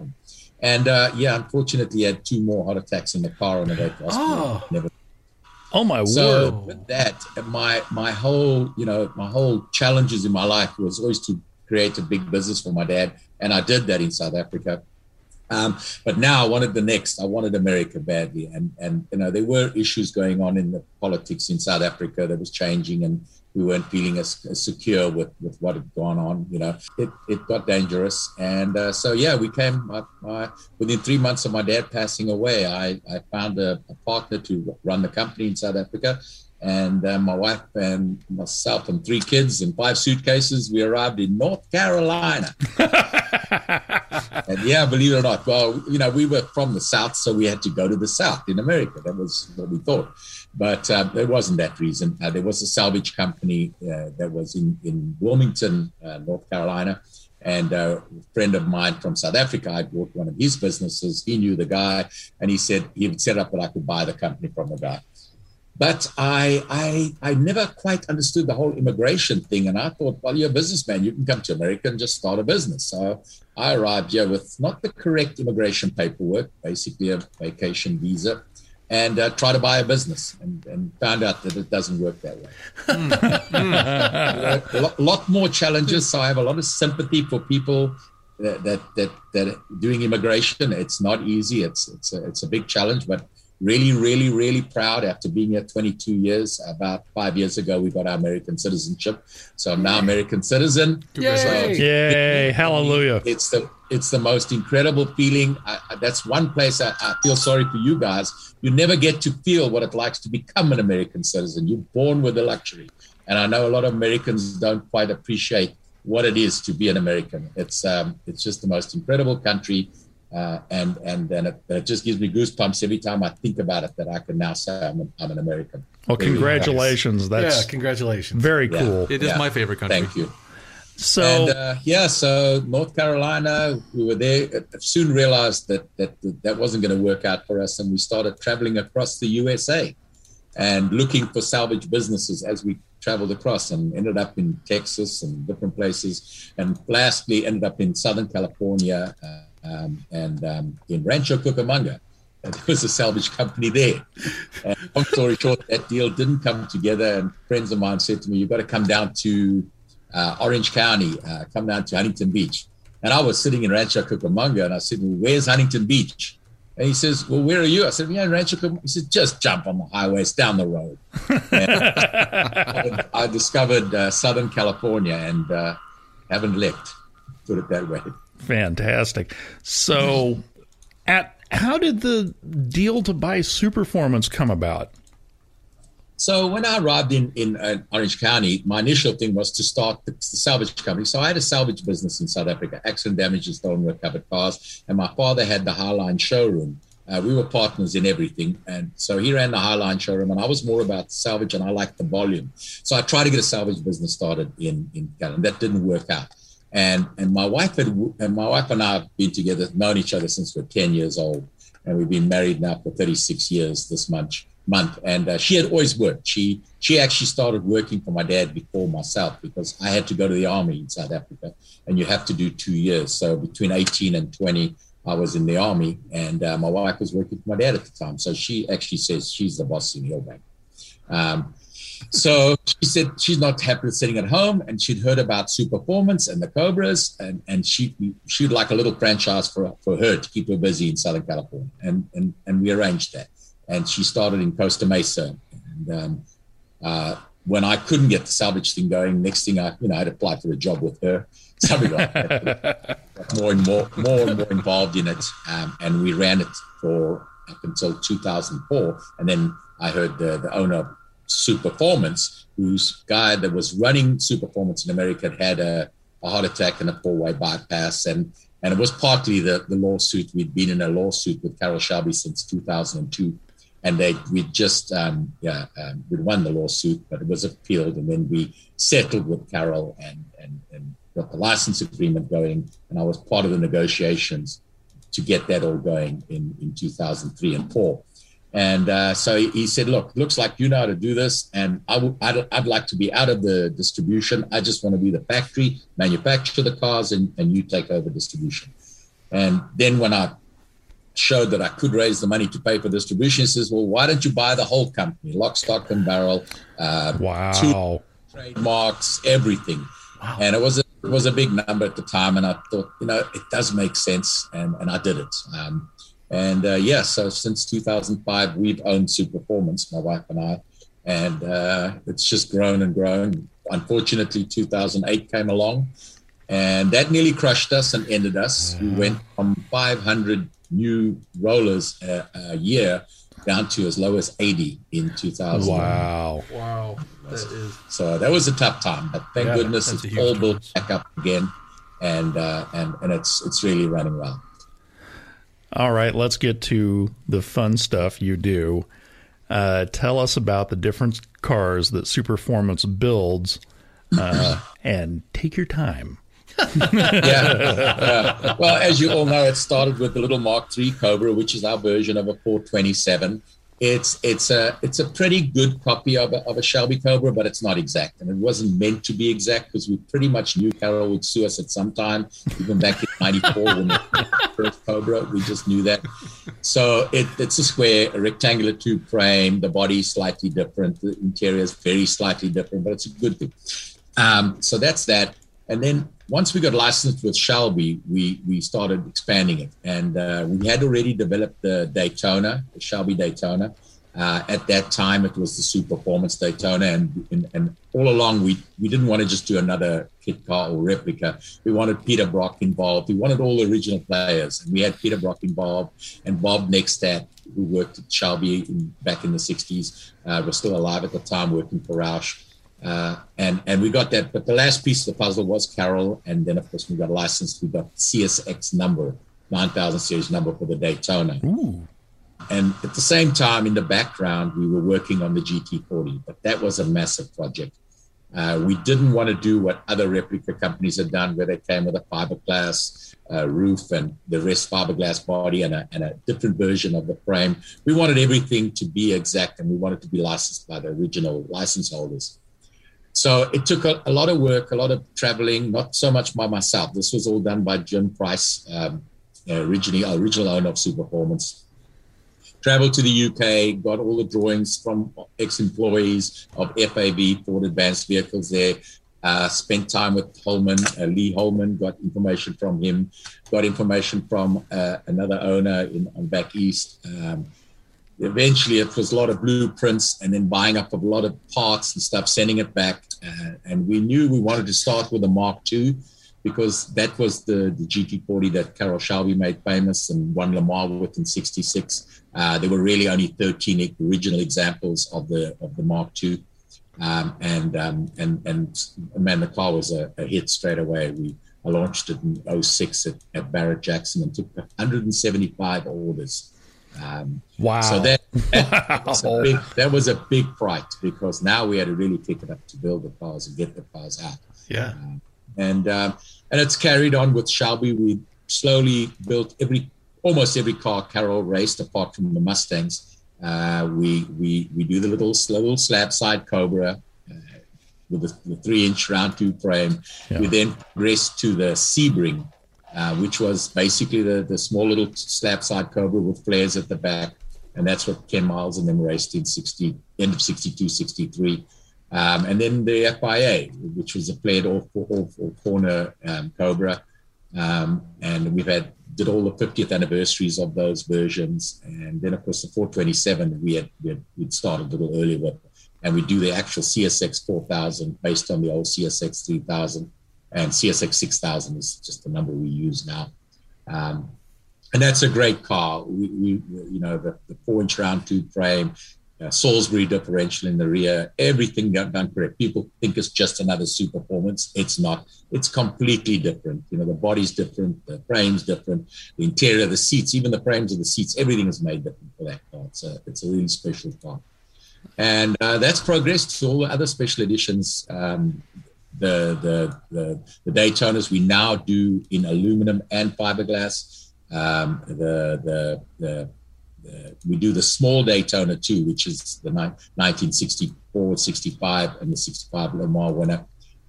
And uh, yeah, unfortunately, he had two more heart attacks in the car on the way to hospital. Oh. Never. Oh my so word! So with that, my my whole you know my whole challenges in my life was always to create a big business for my dad, and I did that in South Africa. Um, but now I wanted the next. I wanted America badly, and and you know there were issues going on in the politics in South Africa that was changing, and we weren't feeling as, as secure with, with what had gone on. You know, it it got dangerous, and uh, so yeah, we came. I, I, within three months of my dad passing away, I, I found a, a partner to run the company in South Africa, and uh, my wife and myself and three kids and five suitcases. We arrived in North Carolina. And yeah, believe it or not, well, you know, we were from the South, so we had to go to the South in America. That was what we thought. But uh, there wasn't that reason. Uh, there was a salvage company uh, that was in, in Wilmington, uh, North Carolina. And uh, a friend of mine from South Africa, I bought one of his businesses. He knew the guy, and he said he would set up that I could buy the company from the guy. But I, I I never quite understood the whole immigration thing. And I thought, well, you're a businessman. You can come to America and just start a business. So I arrived here with not the correct immigration paperwork, basically a vacation visa, and uh, try to buy a business and, and found out that it doesn't work that way. A lot, lot more challenges. So I have a lot of sympathy for people that that that, that doing immigration. It's not easy. It's, it's, a, it's a big challenge, but really, really, really proud after being here twenty-two years. About five years ago, we got our American citizenship. So I'm now American citizen. Yay! So, Yay. It, Hallelujah. It's the it's the most incredible feeling. I, I, that's one place I, I feel sorry for you guys. You never get to feel what it likes to become an American citizen. You're born with the luxury. And I know a lot of Americans don't quite appreciate what it is to be an American. It's um, it's just the most incredible country. Uh, and and then it, it just gives me goosebumps every time I think about it, that I can now say I'm an, I'm an American. Well, really congratulations. Nice. That's yeah, congratulations. Very yeah. cool. It is yeah. my favorite country. Thank you. So and, uh, yeah, so North Carolina, we were there. I soon realized that that that wasn't going to work out for us, and we started traveling across the U S A and looking for salvage businesses as we traveled across, and ended up in Texas and different places, and lastly ended up in Southern California. Uh, Um, and um, in Rancho Cucamonga, there was a salvage company there. And long story short, that deal didn't come together. And friends of mine said to me, "You've got to come down to uh, Orange County, uh, come down to Huntington Beach." And I was sitting in Rancho Cucamonga, and I said, "Well, where's Huntington Beach?" And he says, "Well, where are you?" I said, "Yeah, Rancho Cucamonga." He said, "Just jump on the highway. It's down the road." And I discovered uh, Southern California, and uh, haven't left. Put it that way. Fantastic. So, at how did the deal to buy Superformance come about? So, when I arrived in, in uh, Orange County, my initial thing was to start the, the salvage company. So, I had a salvage business in South Africa, accident, damage, and stolen recovered cars. And my father had the Highline showroom. Uh, we were partners in everything. And so, he ran the Highline showroom, and I was more about salvage, and I liked the volume. So, I tried to get a salvage business started in, in Canada. That didn't work out. And and my wife had, and my wife and I have been together, known each other since we we're ten years old, and we've been married now for thirty-six years this month. Month, and uh, she had always worked. She she actually started working for my dad before myself, because I had to go to the army in South Africa, and you have to do two years. So between eighteen and twenty, I was in the army, and uh, my wife was working for my dad at the time. So she actually says she's the boss in your bank. Um, So she said she's not happy sitting at home, and she'd heard about Superformance and the Cobras, and, and she, she'd like a little franchise for, for her to keep her busy in Southern California. And, and, and we arranged that. And she started in Costa Mesa. And um, uh, when I couldn't get the salvage thing going, next thing I, you know, I'd apply for a job with her, something like that. Got more and more, more and more involved in it. Um, and we ran it for up until two thousand four. And then I heard the, the owner of Superformance, whose guy that was running Superformance in America had a, a heart attack and a four-way bypass, and and it was partly the, the lawsuit. We'd been in a lawsuit with Carol Shelby since two thousand two, and they we just um, yeah um, we won the lawsuit, but it was appealed, and then we settled with Carol and and and got the license agreement going, and I was part of the negotiations to get that all going in in two thousand three and four. And uh, so he said, "Look, looks like you know how to do this, and I w- I'd, I'd like to be out of the distribution. I just want to be the factory, manufacture the cars, and, and you take over distribution." And then when I showed that I could raise the money to pay for distribution, he says, "Well, why don't you buy the whole company, lock, stock, and barrel, uh, wow. two trademarks, everything?" Wow. And it was a, it was a big number at the time, and I thought, you know, it does make sense, and, and I did it. Um, And uh, yeah, so since two thousand five, we've owned Superformance, my wife and I, and uh, it's just grown and grown. Unfortunately, two thousand eight came along, and that nearly crushed us and ended us. We went from five hundred new rollers a, a year down to as low as eighty in two thousand. Wow. Wow. That is... So that was a tough time, but thank yeah, goodness it's all built back up again, and uh, and, and it's it's really running well. All right, let's get to the fun stuff you do. Uh, tell us about the different cars that Superformance builds, uh, and take your time. yeah. Uh, well, as you all know, it started with the little Mark three Cobra, which is our version of a four twenty-seven. It's it's a it's a pretty good copy of a, of a Shelby Cobra, but it's not exact, and it wasn't meant to be exact because we pretty much knew Carol would sue us at some time, even back in ninety-four when we had the first Cobra. We just knew that. So it, it's a square, a rectangular tube frame. The body is slightly different. The interior is very slightly different, but it's a good thing. Um, so that's that. And then once we got licensed with Shelby, we we started expanding it, and uh, we had already developed the Daytona, the Shelby Daytona. Uh, at that time, it was the Superformance Daytona, and, and and all along we we didn't want to just do another kit car or replica. We wanted Peter Brock involved. We wanted all the original players, and we had Peter Brock involved, and Bob Nextat, who worked at Shelby in, back in the sixties, uh, was still alive at the time, working for Roush. Uh, and, and we got that, but the last piece of the puzzle was Carroll. And then of course we got licensed, we got C S X number, nine thousand series number for the Daytona. Ooh. And at the same time in the background, we were working on the G T forty, but that was a massive project. Uh, we didn't want to do what other replica companies had done, where they came with a fiberglass uh, roof and the rest fiberglass body and a, and a different version of the frame. We wanted everything to be exact, and we wanted to be licensed by the original license holders. So it took a, a lot of work, a lot of traveling, not so much by myself. This was all done by Jim Price, um, originally, original owner of Superformance. Traveled to the U K, got all the drawings from ex-employees of F A V, Ford Advanced Vehicles there, uh, spent time with Holman, uh, Lee Holman, got information from him, got information from uh, another owner in on back east. Um, Eventually, it was a lot of blueprints and then buying up a lot of parts and stuff, sending it back. Uh, and we knew we wanted to start with a Mark two because that was the, the G T forty that Carroll Shelby made famous and won Le Mans with in sixty-six. Uh, there were really only thirteen original examples of the of the Mark two. Um, and, um, and, and man, the car was a, a hit straight away. We I launched it in oh six at, at Barrett-Jackson and took one hundred seventy-five orders. Um, wow. So that that, was a big, that was a big fright because now we had to really kick it up to build the cars and get the cars out. Yeah. Uh, and uh, and it's carried on with Shelby. We slowly built every almost every car Carroll raced apart from the Mustangs. Uh, we we we do the little little slab side Cobra uh, with the, the three inch round two frame. Yeah. We then progressed to the Sebring. Uh, which was basically the, the small little slab side Cobra with flares at the back. And that's what Ken Miles and them raced in sixty, end of sixty-two, sixty-three. Um, and then the F I A, which was a flared off, off, off corner um, Cobra. Um, and we've had, did all the fiftieth anniversaries of those versions. And then of course the four twenty-seven, we had, we had we'd started a little earlier with, and we do the actual C S X four thousand based on the old C S X three thousand. And C S X six thousand is just the number we use now. Um, and that's a great car. We, we you know, the, the four inch round two frame, uh, Salisbury differential in the rear, everything got done correct. People think it's just another Superformance. It's not, it's completely different. You know, the body's different, the frame's different, the interior, the seats, even the frames of the seats, everything is made different for that car. It's a, it's a really special car. And uh, that's progressed to all the other special editions. Um, The, the the the Daytonas we now do in aluminum and fiberglass. Um, the, the, the the we do the small Daytona too, which is the nineteen sixty-four, sixty-five, and the sixty-five Le Mans winner.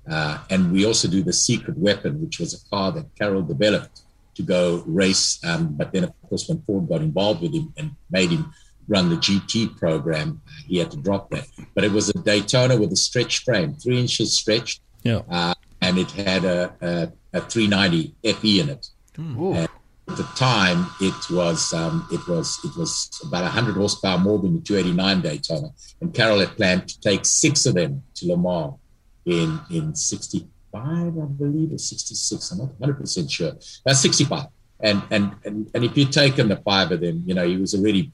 Uh, and we also do the Secret Weapon, which was a car that Carroll developed to go race. Um, but then, of course, when Ford got involved with him and made him run the G T program, he had to drop that. But it was a Daytona with a stretch frame, three inches stretched. Yeah, uh, and it had a, a, a three ninety F E in it. Mm, and at the time, it was um, it was it was about one hundred horsepower more than the two eighty-nine Daytona. And Carroll had planned to take six of them to Le Mans in in sixty-five, I believe, or sixty-six. I'm not one hundred percent sure. That's sixty-five. And and and and if you'd taken the five of them, you know, he was already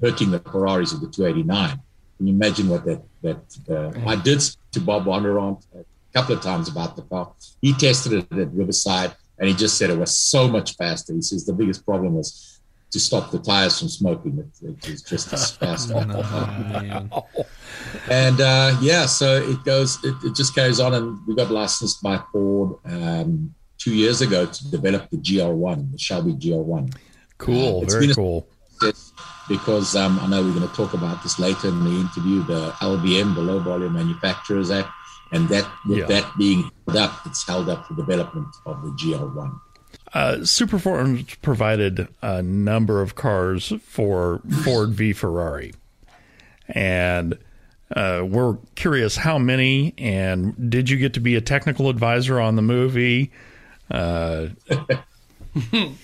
hurting the Ferraris of the two eighty-nine. Can you imagine what that that uh, I did speak to Bob Wanderant a couple of times about the car. He tested it at Riverside, and he just said it was so much faster. He says the biggest problem was to stop the tires from smoking. It, it was just as fast. Oh, and uh, yeah, so it goes. It, it just carries on, and we got licensed by Ford um, two years ago to develop the G R one, the Shelby G R one. Cool, uh, very cool. A- Because um, I know we're going to talk about this later in the interview, the L V M, the Low Volume Manufacturers Act, and that with yeah. that being held up, it's held up for development of the G R one. Uh, Superformance provided a number of cars for Ford v Ferrari, and Uh, we're curious how many, and did you get to be a technical advisor on the movie? Uh, um,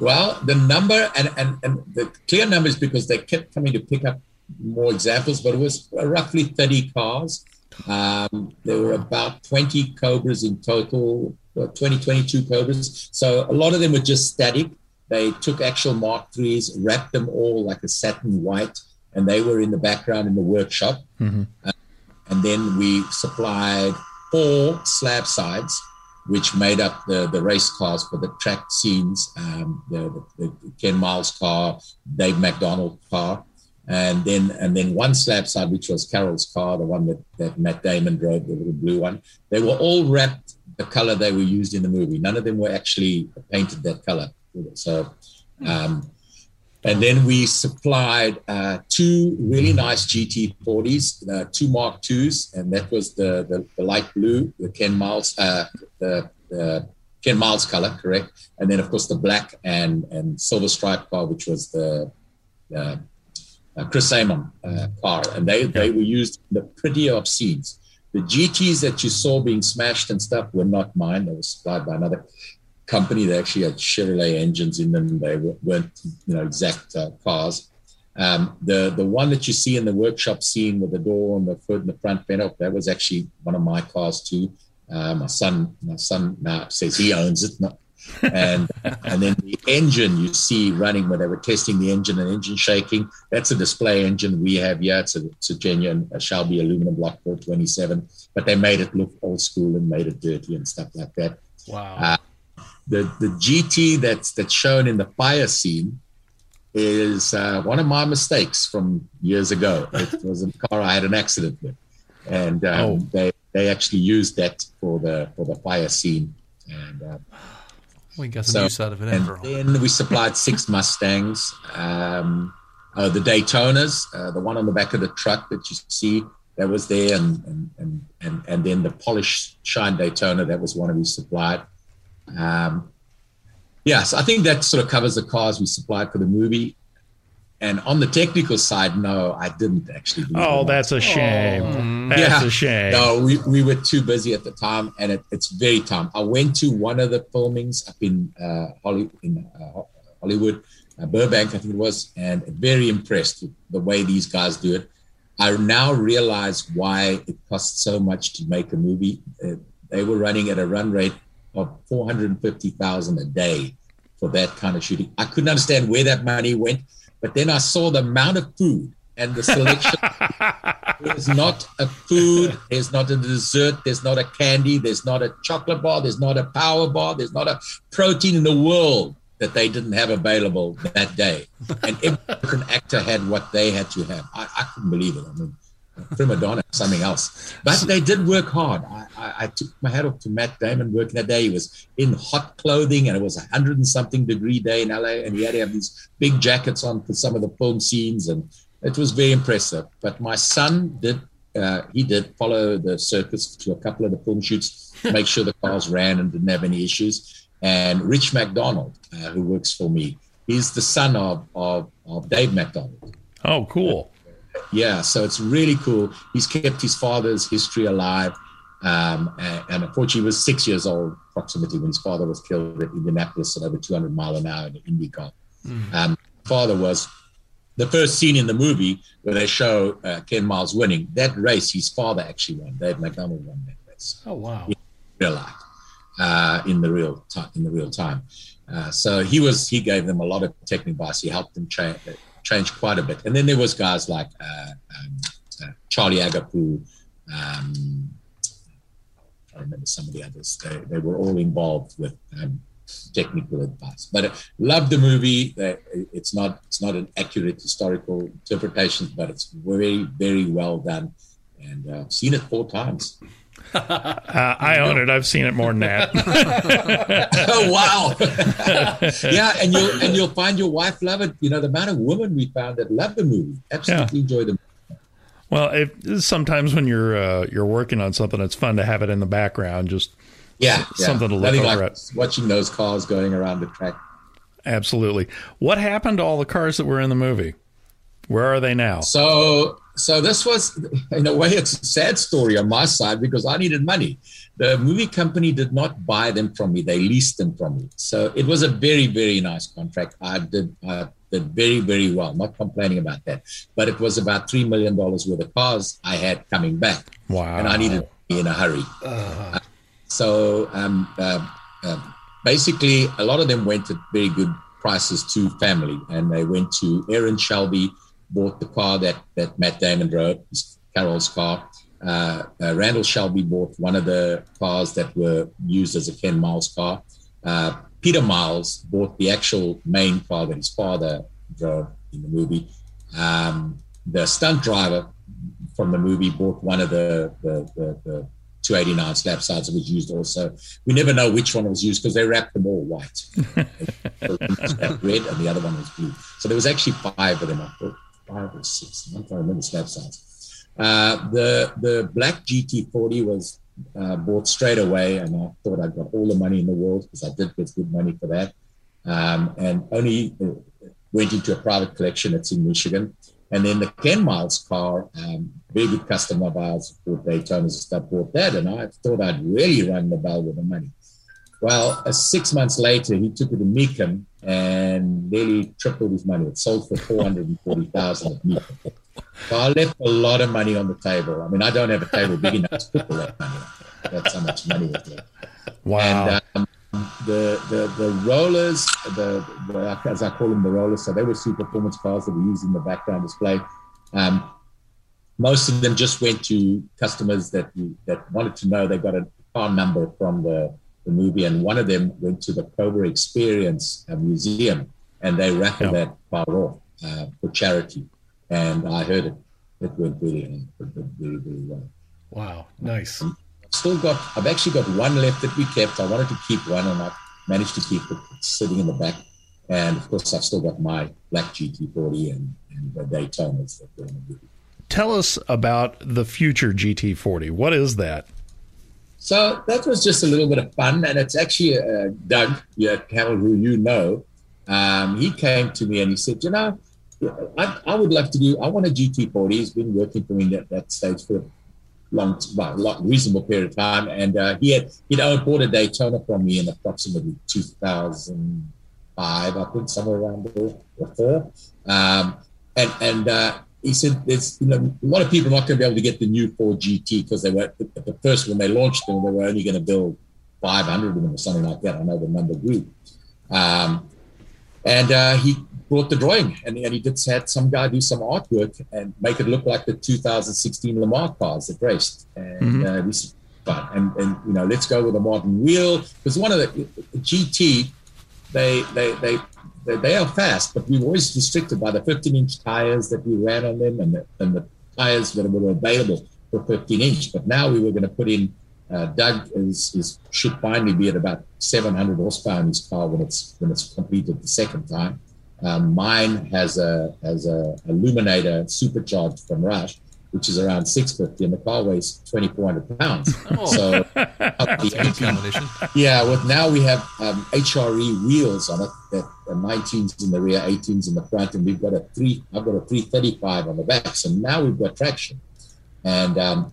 well, the number, and, and, and the clear numbers, because they kept coming to pick up more examples, but it was roughly thirty cars. Um, there were about twenty Cobras in total, twenty, twenty-two Cobras. So a lot of them were just static. They took actual Mark threes, wrapped them all like a satin white, and they were in the background in the workshop. Mm-hmm. Uh, and then we supplied four slab sides, which made up the, the race cars for the track scenes, um, the, the, the Ken Miles car, Dave McDonald car, and then and then one slab side, which was Carol's car, the one that, that Matt Damon drove, the little blue one. They were all wrapped the color they were used in the movie. None of them were actually painted that color. So, um, and then we supplied uh, two really nice G T forties, uh, two Mark twos, and that was the, the, the light blue, the Ken Miles, uh, the, the Ken Miles color, correct? And then, of course, the black and, and silver stripe car, which was the uh, uh, Chris Amon uh, car, and they, they were used in the prettier of scenes. The G Ts that you saw being smashed and stuff were not mine; they were supplied by another company. They actually had Chevrolet engines in them. They weren't, you know, exact uh, cars. Um, the the one that you see in the workshop scene with the door and the hood and the front fender off, that was actually one of my cars too. Uh, my son, my son now says he owns it. Not, and and then the engine you see running when they were testing the engine and engine shaking. That's a display engine we have here. It's a, it's a genuine a Shelby aluminum block four twenty-seven, but they made it look old school and made it dirty and stuff like that. Wow. Uh, The the G T that's that's shown in the fire scene is uh, one of my mistakes from years ago. It was a car I had an accident with, and um, oh. they they actually used that for the for the fire scene. And uh, we got some so, use out of it. And then we supplied six Mustangs, um, uh, the Daytonas, uh, the one on the back of the truck that you see that was there, and and and and, and then the polished shine Daytona that was one of we supplied. Um, yes, I think that sort of covers the cars we supplied for the movie. And on the technical side, no, I didn't actually. Oh, that's a shame. Oh. That's yeah. a shame. No, we, we were too busy at the time, and it, it's very time. I went to one of the filmings up in, uh, Holly, in uh, Hollywood, uh, Burbank, I think it was, and very impressed with the way these guys do it. I now realize why it costs so much to make a movie. Uh, they were running at a run rate of four hundred fifty thousand dollars a day for that kind of shooting. I couldn't understand where that money went, but then I saw the amount of food and the selection. There's not a food, there's not a dessert, there's not a candy, there's not a chocolate bar, there's not a power bar, there's not a protein in the world that they didn't have available that day. And every different actor had what they had to have. I, I couldn't believe it. I mean, prima donna, something else. But they did work hard. I, I, I took my hat off to Matt Damon working that day. He was in hot clothing, and it was a hundred and something degree day in L A, and he had to have these big jackets on for some of the film scenes, and it was very impressive. But my son did, uh, he did follow the circus to a couple of the film shoots to make sure the cars ran and didn't have any issues. And Rich McDonald, uh, who works for me, he's the son of, of, of Dave McDonald. Oh, cool. Yeah, so it's really cool. He's kept his father's history alive. Um, and, and unfortunately, he was six years old, approximately, when his father was killed at Indianapolis at over two hundred mile an hour in an Indy car. Mm. Um, father was the first scene in the movie where they show uh, Ken Miles winning. That race, his father actually won. Dave McDonald won that race. Oh, wow. In real life, uh, in the real time. In the real time. Uh, so he was. He gave them a lot of technical advice. He helped them train. Uh, changed quite a bit. And then there was guys like uh, um, uh, Charlie Agapu, um, I remember some of the others. They, they were all involved with um, technical advice. But uh, love the movie. Uh, it's not it's not an accurate historical interpretation, but it's very, very well done. And uh, I've seen it four times. Uh, I own it. I've seen it more than that. Oh, wow. Yeah, and you'll and you'll find your wife love it. You know, the amount of women we found that love the movie, absolutely yeah. enjoy the movie. Well, if, sometimes when you're uh, you're working on something, it's fun to have it in the background, just yeah, something yeah. to look over like at. Watching those cars going around the track. Absolutely. What happened to all the cars that were in the movie? Where are they now? So So this was, in a way, it's a sad story on my side because I needed money. The movie company did not buy them from me. They leased them from me. So it was a very, very nice contract. I did I did very, very well. I'm not complaining about that. But it was about three million dollars worth of cars I had coming back. Wow. And I needed to be in a hurry. Uh. Uh, so um, uh, uh, basically, a lot of them went at very good prices to family. And they went to Aaron Shelby, bought the car that, that Matt Damon drove, Carol's car. Uh, uh, Randall Shelby bought one of the cars that were used as a Ken Miles car. Uh, Peter Miles bought the actual main car that his father drove in the movie. Um, the stunt driver from the movie bought one of the, the, the, the two eighty-nine slab sides that was used also. We never know which one was used because they wrapped them all white. Red and the other one was blue. So there was actually five of them, I thought. Five or six, I can't remember slab size. Uh, the the black G T forty was uh, bought straight away, and I thought I got all the money in the world because I did get good money for that, um, and only uh, went into a private collection that's in Michigan. And then the Ken Miles car, um, very good customer of ours, bought Daytonas and stuff, bought that, and I thought I'd really run the bell with the money. Well, uh, six months later, he took it to Mecum and nearly tripled his money. It sold for four hundred forty thousand dollars at Mecum. So I left a lot of money on the table. I mean, I don't have a table big enough to put all that money on. That's how much money was left. Wow. And um, the, the the rollers, the, the as I call them, the rollers, so they were Superformance cars that we used in the background display. Um, most of them just went to customers that we, that wanted to know. They got a car number from the the movie, and one of them went to the Cobra Experience Museum, and they raffled yep. that car off uh, for charity. And I heard it; it went really, really, really well. Wow, nice. I've still got. I've actually got one left that we kept. I wanted to keep one, and I managed to keep it sitting in the back. And of course, I've still got my black G T forty and, and the Daytonas that were in the movie. Tell us about the future G T forty. What is that? So that was just a little bit of fun. And it's actually uh, Doug, yeah, Carol, who you know, um, he came to me and he said, you know, I, I would love to do, I want a G T forty. He's been working for me at that stage for a long, well, long, reasonable period of time. And uh, he had, he'd owned, bought a Daytona from me in approximately two thousand five, I think, somewhere around there or four. Um, and, and, uh, He said, "There's you know, a lot of people not going to be able to get the new Ford G T because they were at the first when they launched them, they were only going to build five hundred of them or something like that. I know the number grew." Um, and uh, he brought the drawing, and, and he did had some guy do some artwork and make it look like the two thousand sixteen Le Mans cars that raced. And mm-hmm. uh, we said, and, and you know, let's go with a modern wheel because one of the G T, they they they. They are fast, but we were always restricted by the fifteen-inch tires that we ran on them and the, and the tires that were available for fifteen-inch. But now we were going to put in, uh, Doug is, is should finally be at about seven hundred horsepower in his car when it's when it's completed the second time. Um, mine has a has a Illuminator supercharged from Roush, which is around six fifty, and the car weighs twenty-four hundred pounds. Oh. So, combination. Yeah, well, now we have um, H R E wheels on it, that uh, nineteens in the rear, eighteens in the front, and we've got a three. I've got a three thirty-five on the back, so now we've got traction, and um,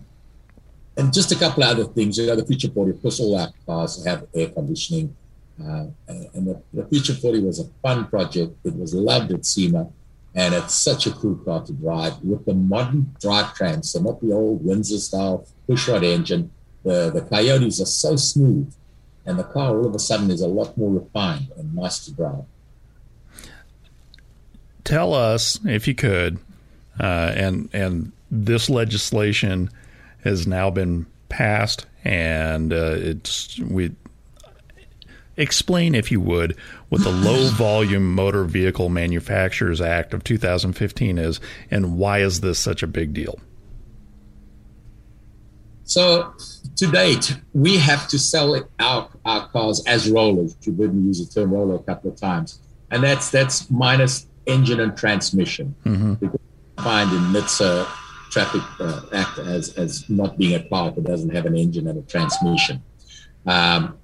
and just a couple of other things. You know, the Future forty, of course, all our cars have air conditioning, uh, and the, the Future forty was a fun project. It was loved at SEMA. And it's such a cool car to drive with the modern drivetrain, so not the old Windsor-style pushrod engine. The the Coyotes are so smooth, and the car all of a sudden is a lot more refined and nice to drive. Tell us, if you could, uh, and and this legislation has now been passed, and uh, it's we. Explain, if you would, what the Low-Volume Motor Vehicle Manufacturers Act of two thousand fifteen is, and why is this such a big deal? So, to date, we have to sell our, our cars as rollers. You've heard me use the term roller a couple of times. And that's that's minus engine and transmission. Mm-hmm. Because we find in N HTSA Traffic uh, Act as, as not being a car that doesn't have an engine and a transmission. Um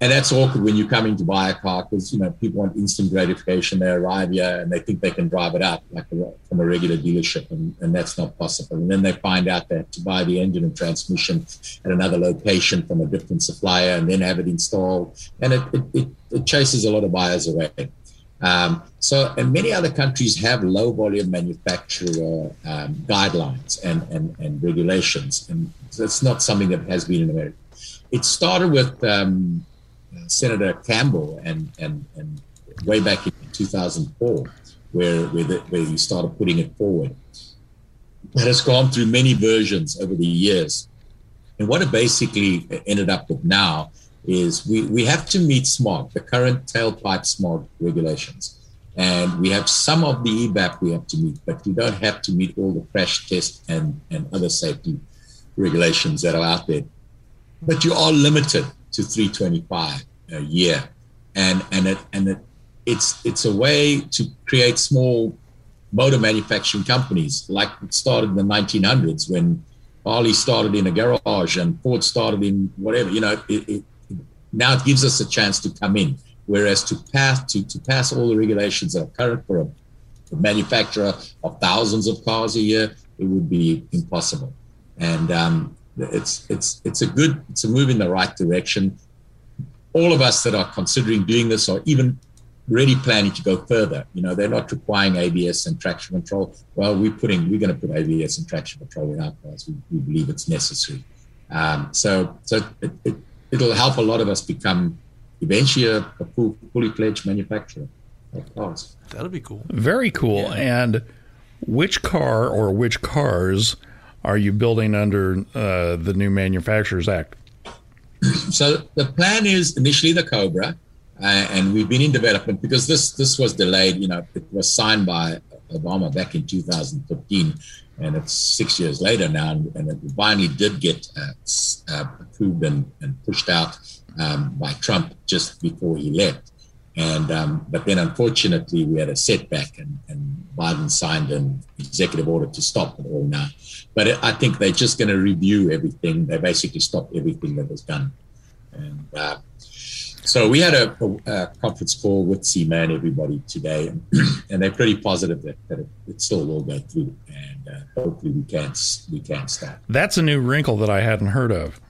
And that's awkward when you're coming to buy a car because, you know, people want instant gratification. They arrive here and they think they can drive it out like a, from a regular dealership, and, and that's not possible. And then they find out that to buy the engine and transmission at another location from a different supplier and then have it installed. And it, it, it, it chases a lot of buyers away. Um, so, and many other countries have low volume manufacturer um, guidelines and, and, and regulations. And that's not something that has been in America. It started with... Um, Senator Campbell and, and and way back in two thousand four, where where, the, where you started putting it forward. It has gone through many versions over the years. And what it basically ended up with now is we, we have to meet smog, the current tailpipe smog regulations. And we have some of the E B A P we have to meet, but we don't have to meet all the crash tests and, and other safety regulations that are out there. But you are limited to three twenty-five a year, and and it and it, it's it's a way to create small motor manufacturing companies, like it started in the nineteen hundreds when Harley started in a garage and Ford started in whatever. You know, it, it, now it gives us a chance to come in, whereas to pass to to pass all the regulations that are current for a, a manufacturer of thousands of cars a year, it would be impossible. And um, It's it's it's a good it's a move in the right direction. All of us that are considering doing this are even really planning to go further. You know, they're not requiring A B S and traction control. Well, we're putting we're going to put A B S and traction control in our cars. We, we believe it's necessary. Um, so so it, it, it'll help a lot of us become eventually a, a full, fully fledged manufacturer of cars. That'll be cool. Very cool. Yeah. And which car or which cars are you building under uh, the new Manufacturers Act? So the plan is initially the Cobra, uh, and we've been in development because this this was delayed. You know, it was signed by Obama back in two thousand fifteen, and it's six years later now, and, and it finally did get uh, uh, approved and, and pushed out um, by Trump just before he left. And um, but then, unfortunately, we had a setback, and, and Biden signed an executive order to stop it all now. But I think they're just going to review everything. They basically stopped everything that was done. And uh, so we had a, a, a conference call with C M A and everybody today, and, and they're pretty positive that, that it, it still will go through, and uh, hopefully we can we can start. That's a new wrinkle that I hadn't heard of.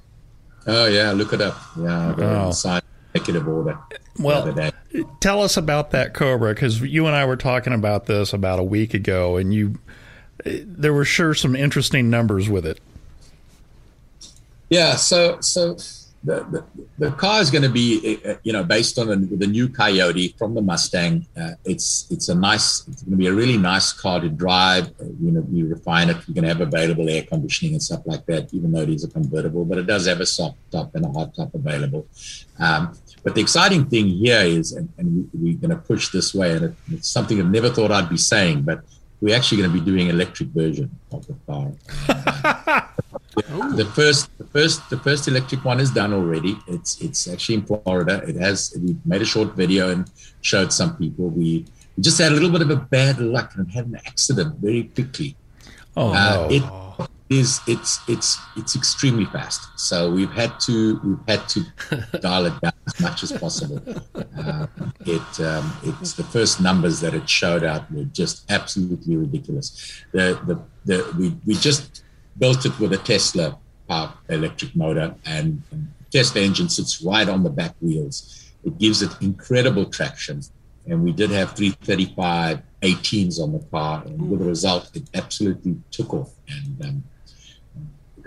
Oh yeah, look it up. Yeah, oh. Signed executive order. Well, tell us about that Cobra, because you and I were talking about this about a week ago, and you, there were sure some interesting numbers with it. Yeah, so so the the, the car is going to be, you know, based on the, the new Coyote from the Mustang. Uh, it's it's a nice, it's going to be a really nice car to drive. You know, we refine it. We're going to have available air conditioning and stuff like that, even though it is a convertible, but it does have a soft top and a hard top available. Um, But the exciting thing here is, and, and we, we're going to push this way, and it, it's something I never thought I'd be saying, but we're actually going to be doing an electric version of the car. the first, the first, the first electric one is done already. It's it's actually in Florida. It has we made a short video and showed some people. We, we just had a little bit of a bad luck and had an accident very quickly. Oh uh, no. It, Is it's it's it's extremely fast, so we've had to we've had to dial it down as much as possible. Uh, it um, it's the first numbers that it showed out were just absolutely ridiculous. The the, the we we just built it with a Tesla power electric motor, and, and the Tesla engine sits right on the back wheels. It gives it incredible traction, and we did have three thirty-five eighteens on the car, and with the result, it absolutely took off, and. Um,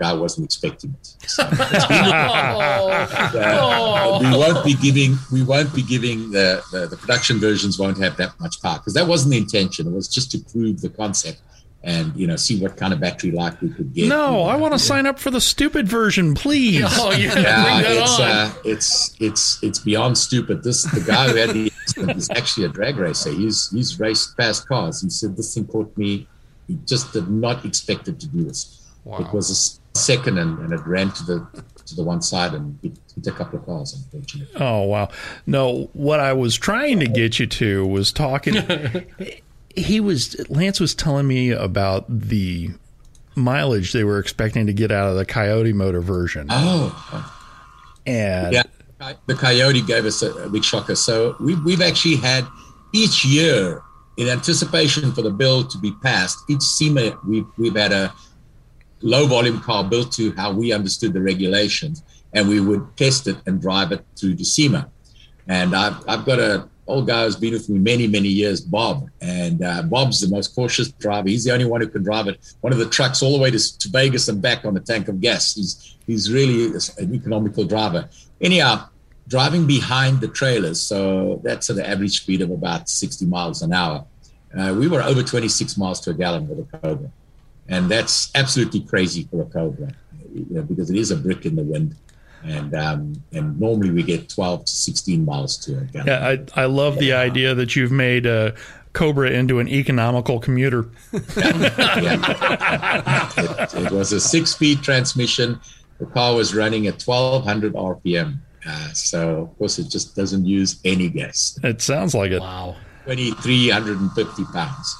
I wasn't expecting it. So, uh, we won't be giving. We won't be giving the, the the production versions won't have that much power, because that wasn't the intention. It was just to prove the concept and, you know, see what kind of battery life we could get. No, I want to sign up for the stupid version, please. Oh, you're gonna yeah, bring that it's, on. Uh, it's it's it's beyond stupid. This the guy who had the accident is actually a drag racer. He's he's raced fast cars. He said this thing caught me. He just did not expect it to do this. Wow. It was a second, and, and it ran to the to the one side and hit, hit a couple of cars, unfortunately. Oh, wow. No, what I was trying to get you to was talking. he was Lance was telling me about the mileage they were expecting to get out of the Coyote motor version. Oh. And yeah, the Coyote gave us a, a big shocker. So we, we've actually had each year, in anticipation for the bill to be passed, each SEMA we've, we've had a low volume car built to how we understood the regulations, and we would test it and drive it through the SEMA. And I've, I've got a old guy who's been with me many, many years, Bob. And uh, Bob's the most cautious driver. He's the only one who can drive it. One of the trucks all the way to, to Vegas and back on a tank of gas. He's he's really an economical driver. Anyhow, driving behind the trailers, so that's at an average speed of about sixty miles an hour. Uh, we were over twenty-six miles to a gallon with a Cobra. And that's absolutely crazy for a Cobra, you know, because it is a brick in the wind. And um, and normally we get twelve to sixteen miles to a gallon. Yeah, I, I love yeah. the idea that you've made a Cobra into an economical commuter. yeah. Yeah. It, it was a six-speed transmission. The car was running at twelve hundred R P M. Uh, so, of course, it just doesn't use any gas. It sounds like it. Wow. two thousand three hundred fifty pounds.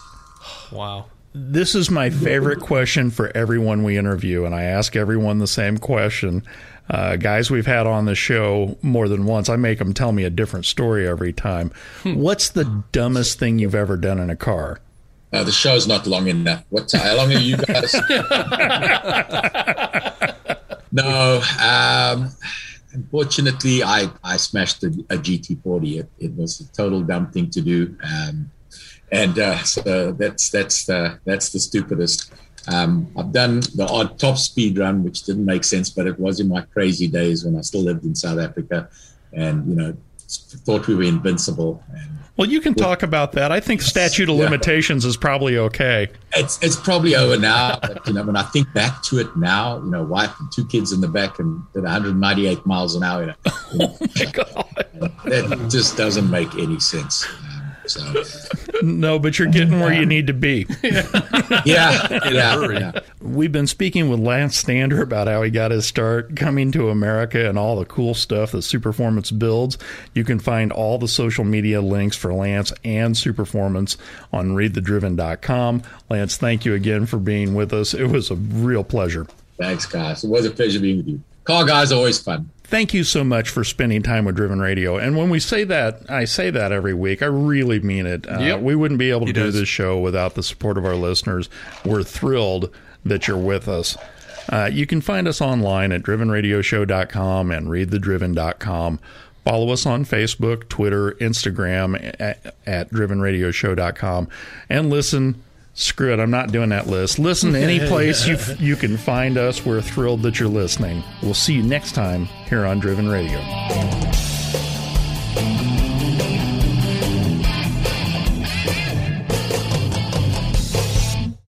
Wow. This is my favorite question for everyone we interview, and I ask everyone the same question. Uh, guys we've had on the show more than once, I make them tell me a different story every time. Hmm. What's the dumbest thing you've ever done in a car? Uh, the show's not long enough. What time? How long are you guys? No. Um, unfortunately, I, I smashed a, a G T forty. It, it was a total dumb thing to do. Um, and uh, so that's, that's, the, that's the stupidest. Um, I've done the odd top speed run, which didn't make sense, but it was in my crazy days when I still lived in South Africa and, you know, thought we were invincible. And well, you can talk about that. I think statute of yeah. limitations is probably okay. It's it's probably over now. But, you know, when I think back to it now, you know, wife and two kids in the back and did one hundred ninety-eight miles an hour. You know, oh my God. That just doesn't make any sense. So. No, but you're getting where you need to be. yeah. yeah, yeah. We've been speaking with Lance Stander about how he got his start coming to America and all the cool stuff that Superformance builds. You can find all the social media links for Lance and Superformance on read the driven dot com. Lance, thank you again for being with us. It was a real pleasure. Thanks, guys. It was a pleasure being with you. Car guys are always fun. Thank you so much for spending time with Driven Radio. And when we say that, I say that every week. I really mean it. Uh, yep. We wouldn't be able to he do does. this show without the support of our listeners. We're thrilled that you're with us. Uh, you can find us online at driven radio show dot com and read the driven dot com. Follow us on Facebook, Twitter, Instagram at, at driven radio show dot com. And listen... Screw it, I'm not doing that list. Listen to any place you, you can find us. We're thrilled that you're listening. We'll see you next time here on Driven Radio.